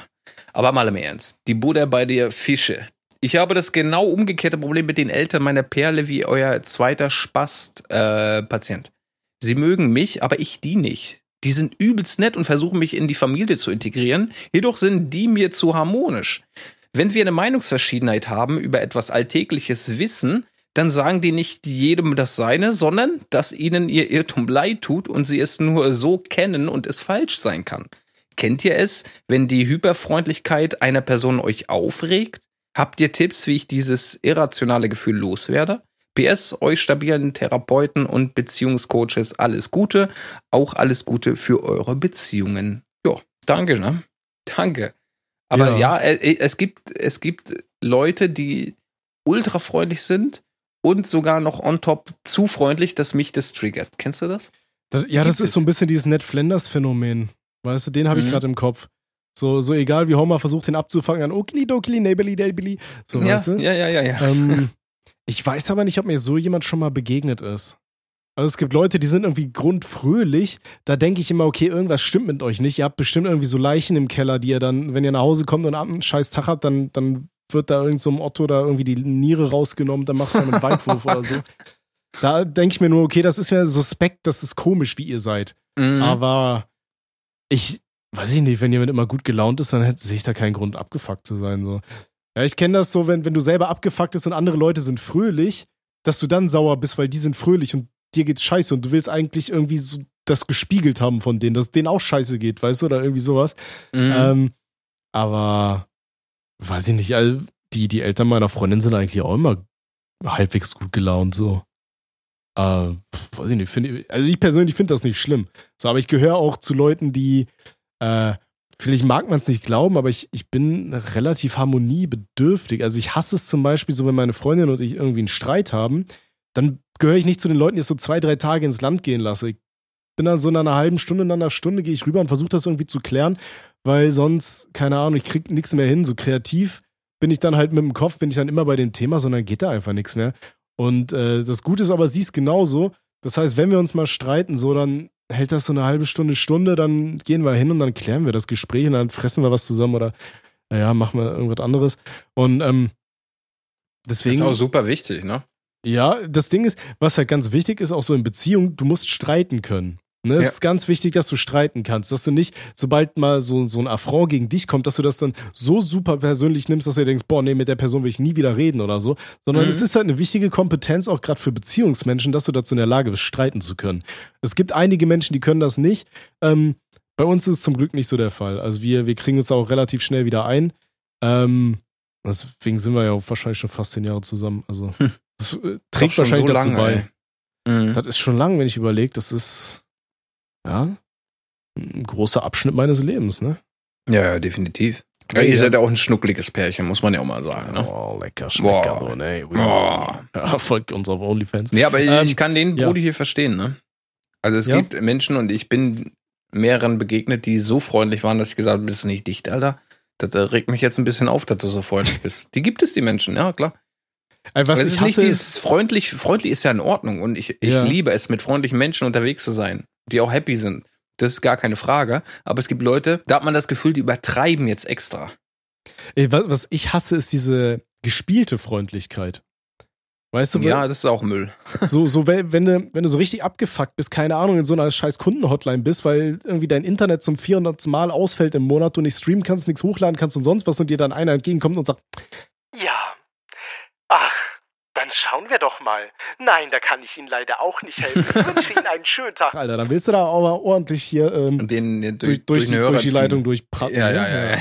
Aber mal im Ernst, die Buddha bei dir Fische. Ich habe das genau umgekehrte Problem mit den Eltern meiner Perle wie euer zweiter Spast-Patient. Sie mögen mich, aber ich die nicht. Die sind übelst nett und versuchen mich in die Familie zu integrieren, jedoch sind die mir zu harmonisch. Wenn wir eine Meinungsverschiedenheit haben über etwas alltägliches Wissen, dann sagen die nicht jedem das Seine, sondern dass ihnen ihr Irrtum leid tut und sie es nur so kennen und es falsch sein kann. Kennt ihr es, wenn die Hyperfreundlichkeit einer Person euch aufregt? Habt ihr Tipps, wie ich dieses irrationale Gefühl loswerde? PS, euch stabilen Therapeuten und Beziehungscoaches alles Gute, auch alles Gute für eure Beziehungen. Jo, danke, ne? Danke. Aber ja, es gibt Leute, die ultra freundlich sind, und sogar noch on top zu freundlich, dass mich das triggert. Kennst du das? Das ist so ein bisschen dieses Ned Flanders-Phänomen. Weißt du, den habe ich gerade im Kopf. So egal, wie Homer versucht, den abzufangen, dann okli-dokli, nebeli-debeli. So, weißt du? Ja. Ich weiß aber nicht, ob mir so jemand schon mal begegnet ist. Also es gibt Leute, die sind irgendwie grundfröhlich. Da denke ich immer, okay, irgendwas stimmt mit euch nicht. Ihr habt bestimmt irgendwie so Leichen im Keller, die ihr dann, wenn ihr nach Hause kommt und abends einen scheiß Tag habt, dann wird da irgend so ein Otto da irgendwie die Niere rausgenommen, dann machst du einen Weitwurf oder so. Da denke ich mir nur, okay, das ist ja suspekt, das ist komisch, wie ihr seid. Mhm. Aber ich weiß ich nicht, wenn jemand immer gut gelaunt ist, dann hätte sich da keinen Grund, abgefuckt zu sein. So. Ja, ich kenne das so, wenn du selber abgefuckt bist und andere Leute sind fröhlich, dass du dann sauer bist, weil die sind fröhlich und dir geht's scheiße und du willst eigentlich irgendwie so das gespiegelt haben von denen, dass denen auch scheiße geht, weißt du, oder irgendwie sowas. Mhm. Aber weiß ich nicht, also die Eltern meiner Freundin sind eigentlich auch immer halbwegs gut gelaunt, so. Weiß ich nicht, also ich persönlich finde das nicht schlimm. So, aber ich gehöre auch zu Leuten, die vielleicht mag man es nicht glauben, aber ich bin relativ harmoniebedürftig. Also ich hasse es zum Beispiel so, wenn meine Freundin und ich irgendwie einen Streit haben, dann gehöre ich nicht zu den Leuten, die es so 2-3 Tage ins Land gehen lasse. Ich bin dann so in einer halben Stunde, in einer Stunde gehe ich rüber und versuche das irgendwie zu klären, weil sonst, keine Ahnung, ich kriege nichts mehr hin. So kreativ bin ich dann halt mit dem Kopf, bin ich dann immer bei dem Thema, sondern geht da einfach nichts mehr. Und das Gute ist aber, sie ist genauso. Das heißt, wenn wir uns mal streiten, so, dann hält das so eine halbe Stunde, dann gehen wir hin und dann klären wir das Gespräch und dann fressen wir was zusammen oder naja, machen wir irgendwas anderes. Und deswegen. Das ist auch super wichtig, ne? Ja, das Ding ist, was halt ganz wichtig ist, auch so in Beziehung, du musst streiten können. Ne? Ja. Es ist ganz wichtig, dass du streiten kannst, dass du nicht, sobald mal so ein Affront gegen dich kommt, dass du das dann so super persönlich nimmst, dass du dir denkst, boah, nee, mit der Person will ich nie wieder reden oder so, sondern es ist halt eine wichtige Kompetenz, auch gerade für Beziehungsmenschen, dass du dazu in der Lage bist, streiten zu können. Es gibt einige Menschen, die können das nicht. Bei uns ist es zum Glück nicht so der Fall. Also wir kriegen uns auch relativ schnell wieder ein. Deswegen sind wir ja auch wahrscheinlich schon fast 10 Jahre zusammen. Also das trägt wahrscheinlich so dazu lang, bei. Das ist schon lang, wenn ich überlege, das ist ja, ein großer Abschnitt meines Lebens, ne? Ja, definitiv. Ja, ihr seid ja auch ein schnuckliges Pärchen, muss man ja auch mal sagen, ne? Oh, lecker, schmecker, boah. Ey. Ja, folgt uns auf OnlyFans. Nee, aber ich kann den Brudi hier verstehen, ne? Also es gibt Menschen, und ich bin mehreren begegnet, die so freundlich waren, dass ich gesagt habe, bist du nicht dicht, Alter? Das regt mich jetzt ein bisschen auf, dass du so freundlich bist. Die gibt es, die Menschen, ja, klar. Was es ist nicht dieses freundlich ist ja in Ordnung, und ich liebe es, mit freundlichen Menschen unterwegs zu sein, die auch happy sind. Das ist gar keine Frage. Aber es gibt Leute, da hat man das Gefühl, die übertreiben jetzt extra. Was ich hasse, ist diese gespielte Freundlichkeit. Weißt du? Ja, das ist auch Müll. So wenn du so richtig abgefuckt bist, keine Ahnung, in so einer scheiß Kundenhotline bist, weil irgendwie dein Internet zum 400. Mal ausfällt im Monat, du nicht streamen kannst, nichts hochladen kannst und sonst was, und dir dann einer entgegenkommt und sagt, ja, ach, dann schauen wir doch mal. Nein, da kann ich Ihnen leider auch nicht helfen. Ich wünsche Ihnen einen schönen Tag. Alter, dann willst du da aber ordentlich hier den durch die Leitung durchpratten. Ja.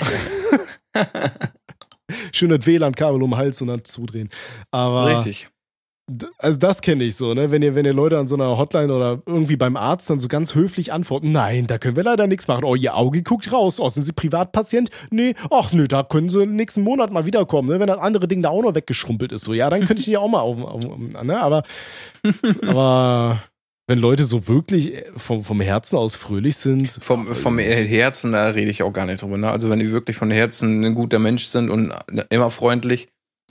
Schön das WLAN-Kabel um den Hals und dann zudrehen. Aber richtig. Also das kenne ich so, ne? Wenn ihr Leute an so einer Hotline oder irgendwie beim Arzt dann so ganz höflich antworten, nein, da können wir leider nichts machen. Oh, Ihr Auge guckt raus. Oh, sind Sie Privatpatient? Nee, ach nö, da können Sie nächsten Monat mal wiederkommen, ne? Wenn das andere Ding da auch noch weggeschrumpelt ist. So, ja, dann könnte ich die auch mal auf ne? Aber wenn Leute so wirklich vom Herzen aus fröhlich sind. Vom Herzen, da rede ich auch gar nicht drüber, ne? Also wenn die wirklich von Herzen ein guter Mensch sind und immer freundlich,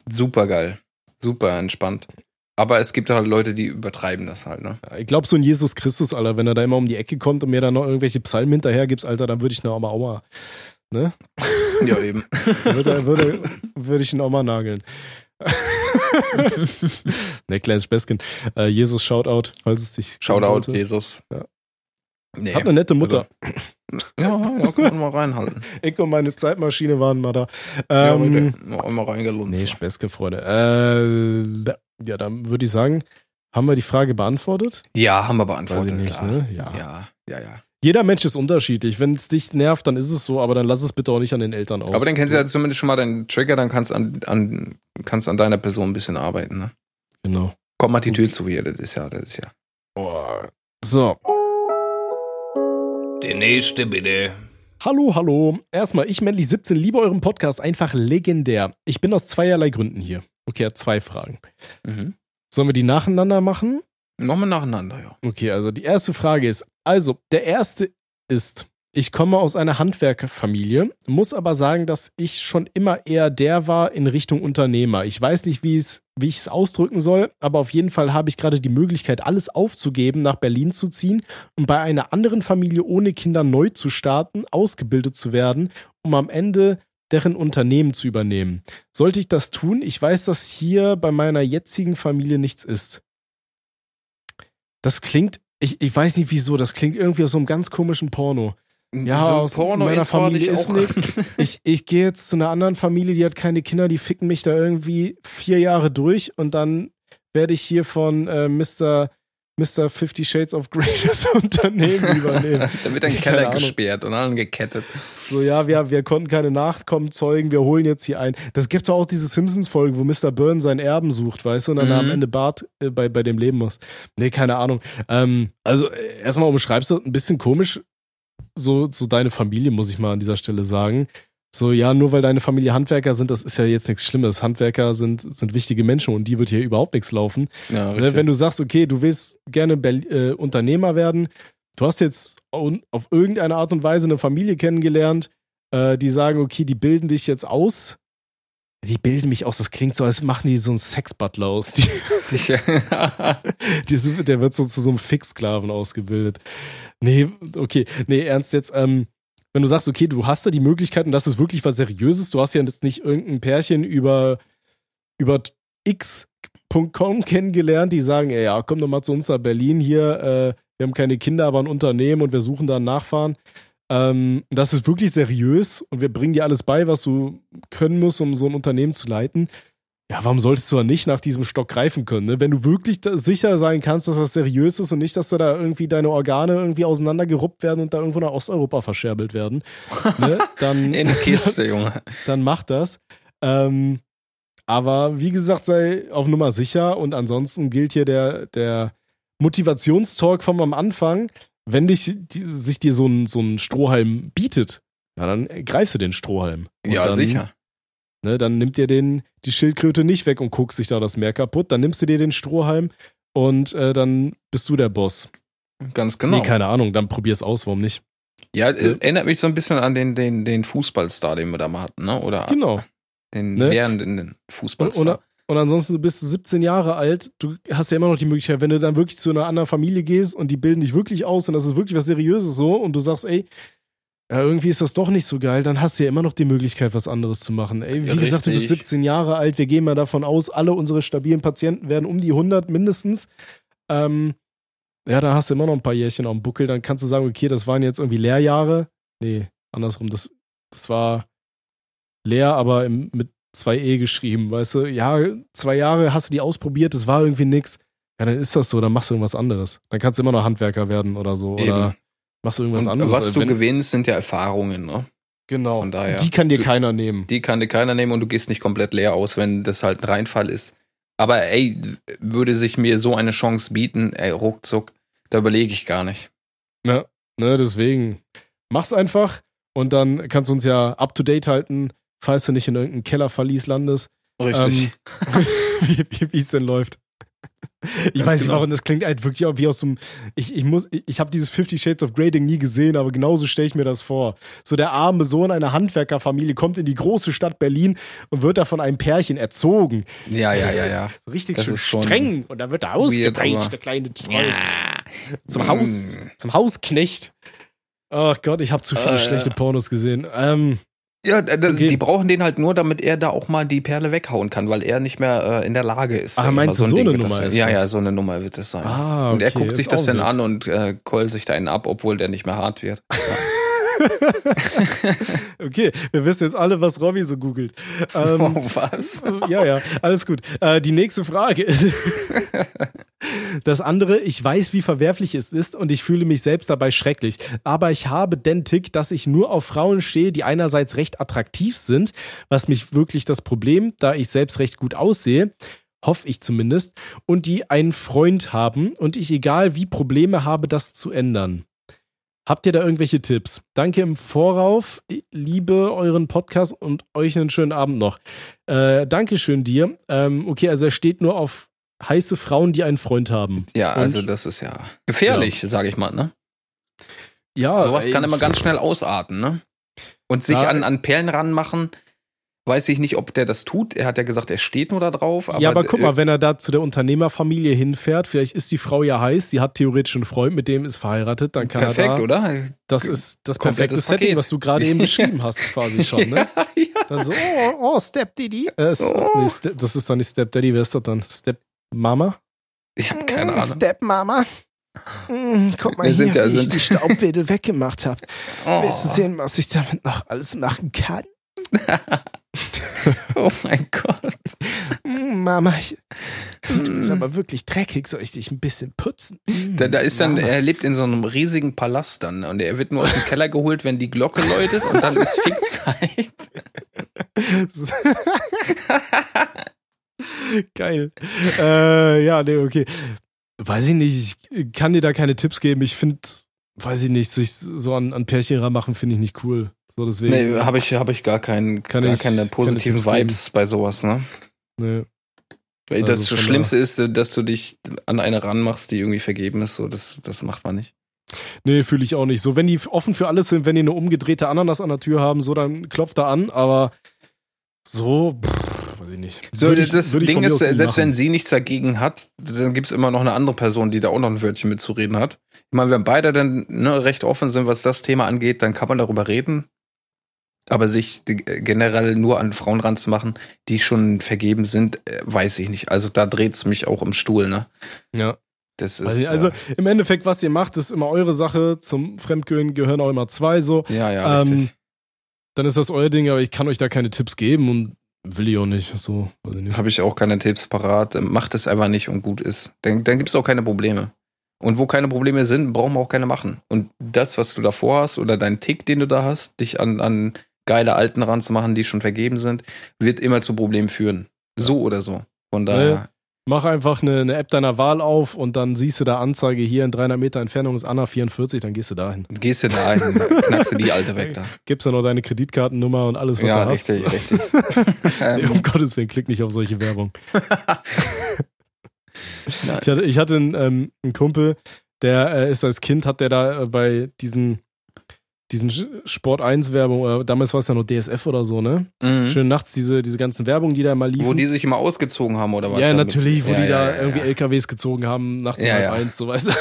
super geil, super entspannt. Aber es gibt halt Leute, die übertreiben das halt, ne? Ich glaube, so ein Jesus Christus, Alter, wenn er da immer um die Ecke kommt und mir dann noch irgendwelche Psalmen hinterher gibst, Alter, dann würde ich ihn auch mal, ne? Ja, eben. Würde ich ihn auch mal nageln. Ne, kleines Späßchen. Jesus, Shoutout, falls es dich... Shoutout, Jesus. Ja. Nee. Hat eine nette Mutter. Also, ja, kann man mal reinhalten. Ich und meine Zeitmaschine waren mal da. Noch einmal reingelunzt. Nee, Späßke, Freunde. Ja, dann würde ich sagen, haben wir die Frage beantwortet? Ja, haben wir beantwortet. Nicht, ne? Ja. Jeder Mensch ist unterschiedlich. Wenn es dich nervt, dann ist es so, aber dann lass es bitte auch nicht an den Eltern aus. Aber dann kennst du ja zumindest schon mal deinen Trigger, dann kannst an deiner Person ein bisschen arbeiten, ne? Genau. Komm mal die Tür zu hier, das ist ja. Oh. So. Die nächste bitte. Hallo. Erstmal, ich, Manly 17, liebe euren Podcast, einfach legendär. Ich bin aus zweierlei Gründen hier. Okay, hat 2 Fragen. Mhm. Sollen wir die nacheinander machen? Machen wir nacheinander, ja. Okay, also die erste Frage ist, ich komme aus einer Handwerkerfamilie, muss aber sagen, dass ich schon immer eher der war in Richtung Unternehmer. Ich weiß nicht, wie ich es ausdrücken soll, aber auf jeden Fall habe ich gerade die Möglichkeit, alles aufzugeben, nach Berlin zu ziehen und bei einer anderen Familie ohne Kinder neu zu starten, ausgebildet zu werden, um am Ende deren Unternehmen zu übernehmen. Sollte ich das tun? Ich weiß, dass hier bei meiner jetzigen Familie nichts ist. Das klingt, ich weiß nicht wieso, das klingt irgendwie aus so einem ganz komischen Porno. Ja, so aus Porno meiner Familie ist nichts. Ich gehe jetzt zu einer anderen Familie, die hat keine Kinder, die ficken mich da irgendwie 4 Jahre durch und dann werde ich hier von Mr. 50 Shades of Grey das Unternehmen übernehmen. Da wird ein Keller gesperrt und allen gekettet. So, ja, wir konnten keine Nachkommen zeugen, wir holen jetzt hier ein. Das gibt es auch diese Simpsons-Folge, wo Mr. Burns seinen Erben sucht, weißt du, und dann am Ende Bart bei dem leben muss. Nee, keine Ahnung. Also, erstmal umschreibst du das ein bisschen komisch, so deine Familie, muss ich mal an dieser Stelle sagen. So, ja, nur weil deine Familie Handwerker sind, das ist ja jetzt nichts Schlimmes. Handwerker sind wichtige Menschen und die wird hier überhaupt nichts laufen. Ja, wenn du sagst, okay, du willst gerne Unternehmer werden, du hast jetzt auf irgendeine Art und Weise eine Familie kennengelernt, die sagen, okay, die bilden dich jetzt aus. Die bilden mich aus, das klingt so, als machen die so einen Sex-Butler aus. Der wird so zu so einem Fix-Sklaven ausgebildet. Nee, ernst jetzt, wenn du sagst, okay, du hast da die Möglichkeit und das ist wirklich was Seriöses, du hast ja jetzt nicht irgendein Pärchen über x.com kennengelernt, die sagen, ey, ja, komm doch mal zu uns nach Berlin hier, wir haben keine Kinder, aber ein Unternehmen und wir suchen da einen Nachfahren. Das ist wirklich seriös und wir bringen dir alles bei, was du können musst, um so ein Unternehmen zu leiten. Ja, warum solltest du da nicht nach diesem Stock greifen können, ne? Wenn du wirklich sicher sein kannst, dass das seriös ist und nicht, dass da irgendwie deine Organe irgendwie auseinandergeruppt werden und da irgendwo nach Osteuropa verscherbelt werden, ne? Dann, in Kiste, Junge. Dann mach das. Aber wie gesagt, sei auf Nummer sicher und ansonsten gilt hier der Motivationstalk vom am Anfang. Wenn sich dir so ein Strohhalm bietet, ja, dann greifst du den Strohhalm. Und ja, dann, sicher. Ne, dann nimmt dir die Schildkröte nicht weg und guckst sich da das Meer kaputt. Dann nimmst du dir den Strohhalm und dann bist du der Boss. Ganz genau. Nee, keine Ahnung, dann probier's aus, warum nicht? Ja, erinnert mich so ein bisschen an den Fußballstar, den wir da mal hatten, ne? Oder genau. Den lernenden Fußballstar. Und ansonsten, du bist 17 Jahre alt, du hast ja immer noch die Möglichkeit, wenn du dann wirklich zu einer anderen Familie gehst und die bilden dich wirklich aus und das ist wirklich was Seriöses so und du sagst, ey, ja, irgendwie ist das doch nicht so geil, dann hast du ja immer noch die Möglichkeit, was anderes zu machen. Ey, wie ja, gesagt, du bist 17 Jahre alt, wir gehen mal davon aus, alle unsere stabilen Patienten werden um die 100 mindestens. Ja, da hast du immer noch ein paar Jährchen auf dem Buckel, dann kannst du sagen, okay, das waren jetzt irgendwie Lehrjahre. Nee, andersrum, das war leer, aber mit 2E geschrieben, weißt du? Ja, 2 Jahre hast du die ausprobiert, das war irgendwie nix. Ja, dann ist das so, dann machst du irgendwas anderes. Dann kannst du immer noch Handwerker werden oder so. Eben. Oder machst du irgendwas anderes. Was du gewinnst, sind ja Erfahrungen, ne? Genau. Von daher, die kann dir keiner nehmen. Die kann dir keiner nehmen und du gehst nicht komplett leer aus, wenn das halt ein Reinfall ist. Aber ey, würde sich mir so eine Chance bieten, ey, ruckzuck, da überlege ich gar nicht. Na, ne, deswegen. Mach's einfach und dann kannst du uns ja up to date halten, falls du nicht in irgendeinen Kellerverlies landest. Richtig. Wie es denn läuft. Ich ganz weiß nicht, warum das klingt halt wirklich wie aus so einem. Ich habe dieses 50 Shades of Grey Ding nie gesehen, aber genauso stelle ich mir das vor. So der arme Sohn einer Handwerkerfamilie kommt in die große Stadt Berlin und wird da von einem Pärchen erzogen. Ja. So richtig das schön streng. Und dann wird er ausgepeitscht, der kleine Troll. Zum Hausknecht. Oh Gott, ich habe zu viele schlechte Pornos gesehen. Ja, okay. Die brauchen den halt nur, damit er da auch mal die Perle weghauen kann, weil er nicht mehr in der Lage ist. Ah, meinst du, so eine Nummer ist das? Ja, so eine Nummer wird es sein. Ah, okay. Und er guckt sich das dann an und keult sich da einen ab, obwohl der nicht mehr hart wird. Okay, wir wissen jetzt alle, was Robby so googelt. Was? Ja, alles gut. Die nächste Frage ist das andere, ich weiß, wie verwerflich es ist und ich fühle mich selbst dabei schrecklich. Aber ich habe den Tick, dass ich nur auf Frauen stehe, die einerseits recht attraktiv sind, was mich wirklich das Problem, da ich selbst recht gut aussehe, hoffe ich zumindest, und die einen Freund haben und ich egal wie Probleme habe, das zu ändern. Habt ihr da irgendwelche Tipps? Danke im Vorauf, liebe euren Podcast und euch einen schönen Abend noch. Dankeschön dir. Okay, also er steht nur auf heiße Frauen, die einen Freund haben. Ja, und also das ist ja gefährlich, sage ich mal, ne? Ja. Sowas kann immer ganz schnell ausarten, ne? Und sich an Perlen ranmachen, weiß ich nicht, ob der das tut. Er hat ja gesagt, er steht nur da drauf. Aber ja, aber guck mal, wenn er da zu der Unternehmerfamilie hinfährt, vielleicht ist die Frau ja heiß, sie hat theoretisch einen Freund, mit dem ist verheiratet, dann kann er da, oder? Das ist das perfekte Setting, was du gerade eben beschrieben hast, quasi schon, ne? Ja. Dann so, Step-Diddy. Nee, das ist dann nicht Step-Daddy, wer ist das dann? Step-Mama? Ich hab keine Ahnung. Step-Mama. Guck mal, wir hier, wie ich die Staubwedel weggemacht habe. Willst du sehen, was ich damit noch alles machen kann? Oh mein Gott. Mama, du bist aber wirklich dreckig, soll ich dich ein bisschen putzen? Da ist dann, Mama. Er lebt in so einem riesigen Palast dann und er wird nur aus dem Keller geholt, wenn die Glocke läutet und dann ist Fickzeit. Geil. Ja, nee, okay. Weiß ich nicht, ich kann dir da keine Tipps geben. Ich finde, weiß ich nicht, sich so an Pärchen ranmachen, finde ich nicht cool. So deswegen. Nee, hab ich gar keine positiven Vibes bei sowas, ne? Nee. Weil das also Schlimmste ist, dass du dich an eine ranmachst, die irgendwie vergeben ist. So, das macht man nicht. Nee, fühle ich auch nicht. So, wenn die offen für alles sind, wenn die eine umgedrehte Ananas an der Tür haben, so, dann klopft er an, aber so, weiß ich nicht. So, das Ding ist, selbst wenn sie nichts dagegen hat, dann gibt es immer noch eine andere Person, die da auch noch ein Wörtchen mitzureden hat. Ich meine, wenn beide dann recht offen sind, was das Thema angeht, dann kann man darüber reden. Aber sich generell nur an Frauen ranzumachen, die schon vergeben sind, weiß ich nicht. Also da dreht es mich auch im Stuhl, ne? Ja. Das ist, also im Endeffekt, was ihr macht, ist immer eure Sache. Zum Fremdgehen gehören auch immer zwei, so. Ja, richtig. Dann ist das euer Ding, aber ich kann euch da keine Tipps geben und will ich auch nicht. So, also habe ich auch keine Tipps parat. Macht es einfach nicht und gut ist. Dann gibt es auch keine Probleme. Und wo keine Probleme sind, brauchen wir auch keine machen. Und das, was du davor hast oder deinen Tick, den du da hast, dich an geile Alten ranzumachen, die schon vergeben sind, wird immer zu Problemen führen. So oder so. Von daher. Nee, mach einfach eine App deiner Wahl auf und dann siehst du da Anzeige, hier in 300 Meter Entfernung ist Anna 44, dann gehst du da hin. Knackst du die Alte weg da. Gibst dann noch deine Kreditkartennummer und alles, was du hast. Ja, richtig, nee, um Gottes Willen, klick nicht auf solche Werbung. Ich hatte einen Kumpel, der ist als Kind, hat der da bei diesen Sport 1 Werbung, damals war es ja noch DSF oder so, ne? Mhm. Schön nachts diese ganzen Werbungen, die da immer liefen. Wo die sich immer ausgezogen haben oder was? Ja, natürlich, wo die da irgendwie LKWs gezogen haben, nachts um halb eins, so, weißt du.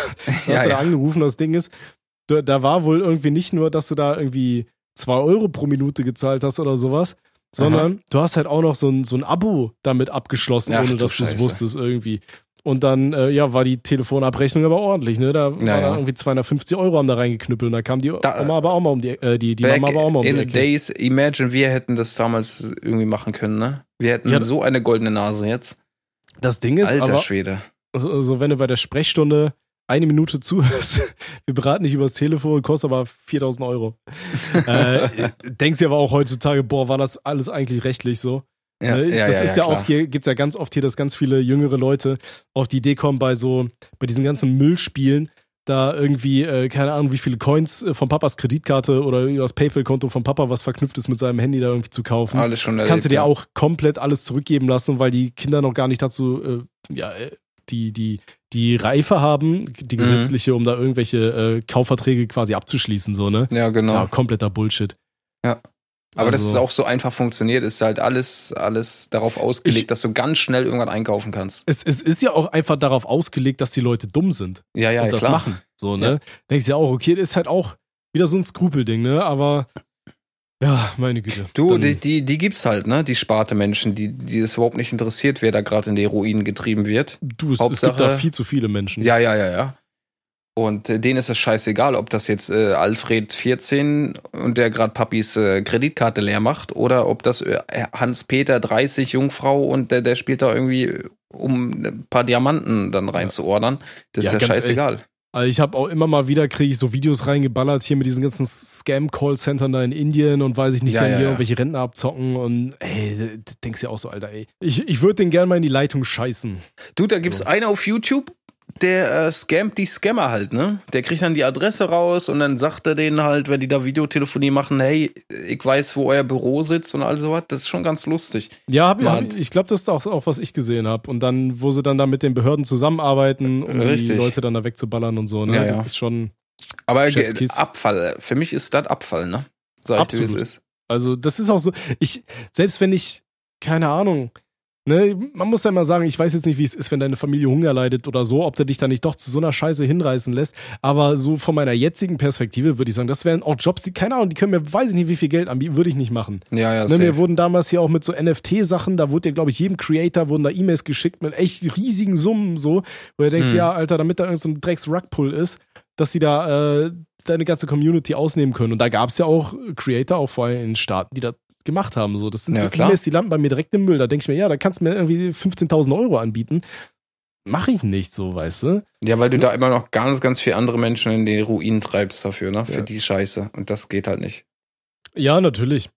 Da hat er angerufen, das Ding ist, da war wohl irgendwie nicht nur, dass du da irgendwie 2 € pro Minute gezahlt hast oder sowas, sondern du hast halt auch noch so ein Abo damit abgeschlossen, ohne dass du es wusstest irgendwie. Und dann, war die Telefonabrechnung aber ordentlich, ne? Da waren irgendwie 250 € haben da reingeknüppelt und da kam die Oma aber auch mal um die Ecke. Die Mama aber auch mal um die Ecke. In the days, imagine, wir hätten das damals irgendwie machen können, ne? Wir hätten so eine goldene Nase jetzt. Das Ding ist, alter Schwede. Also, wenn du bei der Sprechstunde eine Minute zuhörst, wir beraten nicht übers Telefon, kostet aber 4.000 €. Denkst du aber auch heutzutage, boah, war das alles eigentlich rechtlich so? Ja, das ist auch hier, gibt's ja ganz oft hier, dass ganz viele jüngere Leute auf die Idee kommen, bei diesen ganzen Müllspielen, da irgendwie, keine Ahnung, wie viele Coins von Papas Kreditkarte oder übers PayPal-Konto von Papa, was verknüpft ist mit seinem Handy, da irgendwie zu kaufen. Alles schon erlebt, kannst du dir auch komplett alles zurückgeben lassen, weil die Kinder noch gar nicht dazu, die Reife haben, die gesetzliche, um da irgendwelche Kaufverträge quasi abzuschließen, so, ne? Ja, genau. Ja, kompletter Bullshit. Ja. Aber also, dass es auch so einfach funktioniert, ist halt alles darauf ausgelegt, dass du ganz schnell irgendwann einkaufen kannst. Es ist ja auch einfach darauf ausgelegt, dass die Leute dumm sind. Ja, und das klar. machen. So, ne? Ja. Denkst du ja auch, okay, das ist halt auch wieder so ein Skrupel-Ding, ne? Aber, ja, meine Güte. Du, die gibt's halt, ne? Die sparte Menschen, die es überhaupt nicht interessiert, wer da gerade in die Ruinen getrieben wird. Du, es gibt da viel zu viele Menschen. Ja. Und denen ist es scheißegal, ob das jetzt Alfred 14 und der gerade Papis Kreditkarte leer macht oder ob das Hans-Peter 30 Jungfrau und der spielt da irgendwie, um ein paar Diamanten dann reinzuordern. Das ist ja scheißegal. Ehrlich. Also ich habe auch immer mal wieder, kriege ich so Videos reingeballert hier mit diesen ganzen Scam-Call-Centern da in Indien und weiß ich nicht, dann hier irgendwelche Rentner abzocken und ey, denkst ja auch so, Alter, ey. Ich würde den gerne mal in die Leitung scheißen. Du, da gibt's einen auf YouTube, der scammt die Scammer halt, ne? Der kriegt dann die Adresse raus und dann sagt er denen halt, wenn die da Videotelefonie machen, hey, ich weiß, wo euer Büro sitzt und all sowas. Das ist schon ganz lustig. Ja, ich glaube, das ist auch was ich gesehen habe. Und dann, wo sie dann da mit den Behörden zusammenarbeiten, um die Leute dann da wegzuballern und so, ne? Ja, das ist schon Chefskiss. Abfall. Für mich ist das Abfall, ne? Sag ich dir, wie es ist. Also, das ist auch so. Selbst wenn ich, keine Ahnung, Ne, man muss ja mal sagen, ich weiß jetzt nicht, wie es ist, wenn deine Familie Hunger leidet oder so, ob der dich da nicht doch zu so einer Scheiße hinreißen lässt, aber so von meiner jetzigen Perspektive würde ich sagen, das wären auch Jobs, die, keine Ahnung, die können mir, weiß ich nicht, wie viel Geld anbieten, würde ich nicht machen. Ja, ja, ne, mir wurden damals hier auch mit so NFT-Sachen, da wurde dir, glaube ich, jedem Creator wurden da E-Mails geschickt mit echt riesigen Summen so, wo du denkst, ja, Alter, damit da irgend so ein Drecks-Rugpull ist, dass die da deine ganze Community ausnehmen können. Und da gab es ja auch Creator, auch vor allem in Staaten, die da gemacht haben. So. Das sind ja, so klar. Die landen bei mir direkt im Müll. Da denke ich mir, ja, da kannst du mir irgendwie 15.000 Euro anbieten. Mache ich nicht so, weißt du? Ja, weil du da immer noch ganz, ganz viele andere Menschen in den Ruin treibst dafür, ne? Ja. Für die Scheiße. Und das geht halt nicht. Ja, natürlich.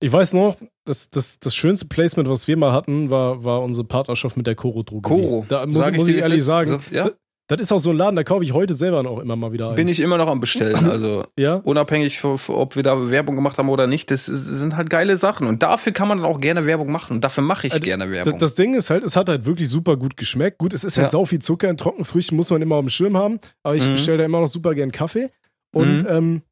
Ich weiß noch, das schönste Placement, was wir mal hatten, war unsere Partnerschaft mit der Coro-Drogerie. Coro. Da muss ich ehrlich sagen, so, ja? Das ist auch so ein Laden, da kaufe ich heute selber auch immer mal wieder ein. Bin ich immer noch am Bestellen, also ja? Unabhängig, ob wir da Werbung gemacht haben oder nicht, das sind halt geile Sachen und dafür kann man dann auch gerne Werbung machen und dafür mache ich gerne Werbung. Das Ding ist halt, es hat halt wirklich super gut geschmeckt. Gut, es ist halt sau viel Zucker, in Trockenfrüchten muss man immer auf dem Schirm haben, aber ich bestelle da immer noch super gern Kaffee und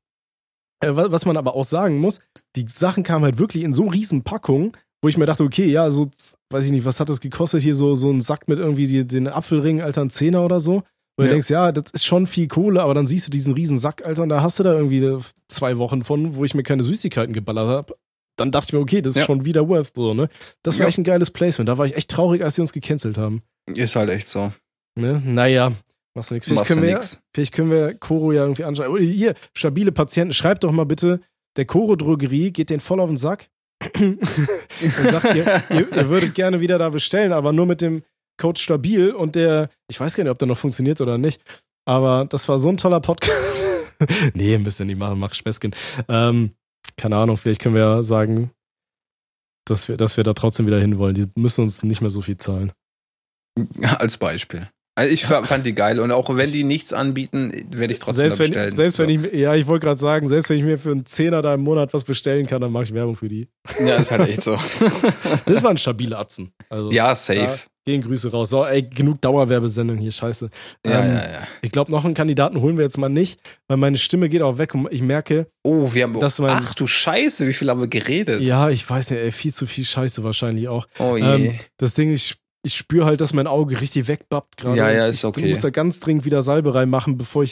was man aber auch sagen muss, die Sachen kamen halt wirklich in so riesen Packungen, wo ich mir dachte, okay, ja, so, weiß ich nicht, was hat das gekostet hier, so ein Sack mit irgendwie den Apfelringen, Alter, ein Zehner oder so. Und du denkst, ja, das ist schon viel Kohle, aber dann siehst du diesen riesen Sack, Alter, und da hast du da irgendwie 2 Wochen von, wo ich mir keine Süßigkeiten geballert habe. Dann dachte ich mir, okay, das ist schon wieder worth, so, ne? Das war echt ein geiles Placement. Da war ich echt traurig, als die uns gecancelt haben. Ist halt echt so. Ne? Naja, machst du nichts. Vielleicht können wir Coro ja irgendwie anschreiben. Oh, hier, stabile Patienten, schreibt doch mal bitte, der Coro-Drogerie geht den voll auf den Sack. Sagt, ihr würdet gerne wieder da bestellen, aber nur mit dem Code stabil und der, ich weiß gar nicht, ob der noch funktioniert oder nicht, aber das war so ein toller Podcast. Nee, ein bisschen nicht machen, mach Späßchen. Keine Ahnung, vielleicht können wir sagen, dass wir da trotzdem wieder hin wollen. Die müssen uns nicht mehr so viel zahlen. Als Beispiel. Also ich fand die geil und auch wenn die nichts anbieten, werde ich trotzdem bestellen. Ich wollte gerade sagen, selbst wenn ich mir für einen Zehner da im Monat was bestellen kann, dann mache ich Werbung für die. Ja, ist halt echt so. Das waren stabile Atzen. Also, ja, safe. Da gehen Grüße raus. So, ey, genug Dauerwerbesendung hier, scheiße. Ja, ja. Ich glaube, noch einen Kandidaten holen wir jetzt mal nicht, weil meine Stimme geht auch weg und ich merke, wir haben dass mein... Ach du Scheiße, wie viel haben wir geredet? Ja, ich weiß nicht, ey, viel zu viel Scheiße wahrscheinlich auch. Oh je. Das Ding ist, ich spüre halt, dass mein Auge richtig wegbappt gerade. Ja, ist okay. Ich muss da ganz dringend wieder Salbe reinmachen, bevor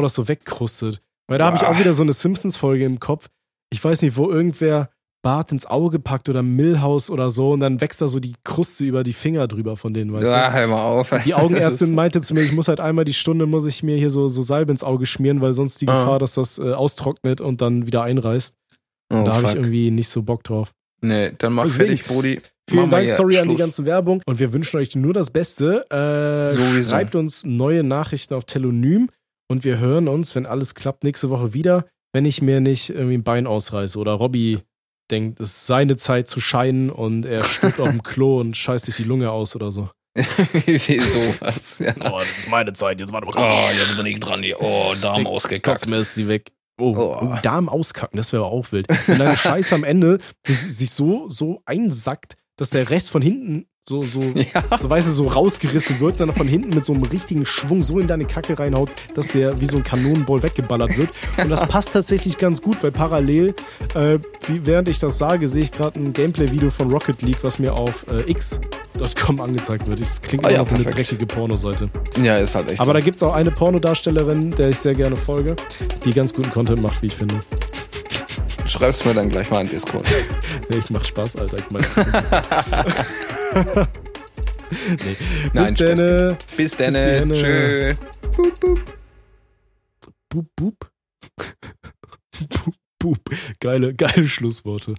das so wegkrustet. Weil da habe ich auch wieder so eine Simpsons-Folge im Kopf. Ich weiß nicht, wo irgendwer Bart ins Auge packt oder Milhouse oder so und dann wächst da so die Kruste über die Finger drüber von denen, weißt du? Ja, hör mal auf. Die Augenärztin meinte zu mir, ich muss halt einmal die Stunde, muss ich mir hier so Salbe ins Auge schmieren, weil sonst die Gefahr, dass das austrocknet und dann wieder einreißt. Und da habe ich irgendwie nicht so Bock drauf. Nee, dann mach fertig, Brody. Vielen Dank, sorry an die ganze Werbung. Und wir wünschen euch nur das Beste. Schreibt uns neue Nachrichten auf Telonym. Und wir hören uns, wenn alles klappt, nächste Woche wieder. Wenn ich mir nicht irgendwie ein Bein ausreiße oder Robby denkt, es ist seine Zeit zu scheinen und er steht auf dem Klo und scheißt sich die Lunge aus oder so. Wie sowas. Ja. Oh, das ist meine Zeit. Jetzt warte mal. Oh, jetzt bin ich dran hier. Oh, Darm ausgekackt. Kotz mir ist sie weg. Oh, Darm auskacken, das wäre aber auch wild. Wenn deine Scheiße am Ende sich so einsackt, dass der Rest von hinten so weißt du, so rausgerissen wird, dann von hinten mit so einem richtigen Schwung so in deine Kacke reinhaut, dass der wie so ein Kanonenball weggeballert wird. Und das passt tatsächlich ganz gut, weil parallel, während ich das sage, sehe ich gerade ein Gameplay-Video von Rocket League, was mir auf x.com angezeigt wird. Das klingt auch eine dreckige Pornoseite. Ja, ist halt echt. Aber da gibt es auch eine Pornodarstellerin, der ich sehr gerne folge, die ganz guten Content macht, wie ich finde. Schreib's mir dann gleich mal in Discord. Nee, ich mach Spaß, Alter. Ich mein nee. Nein, Spaß. Bis dann. Tschö. Boop, boop. Boop, boop. Boop, boop. Geile Schlussworte.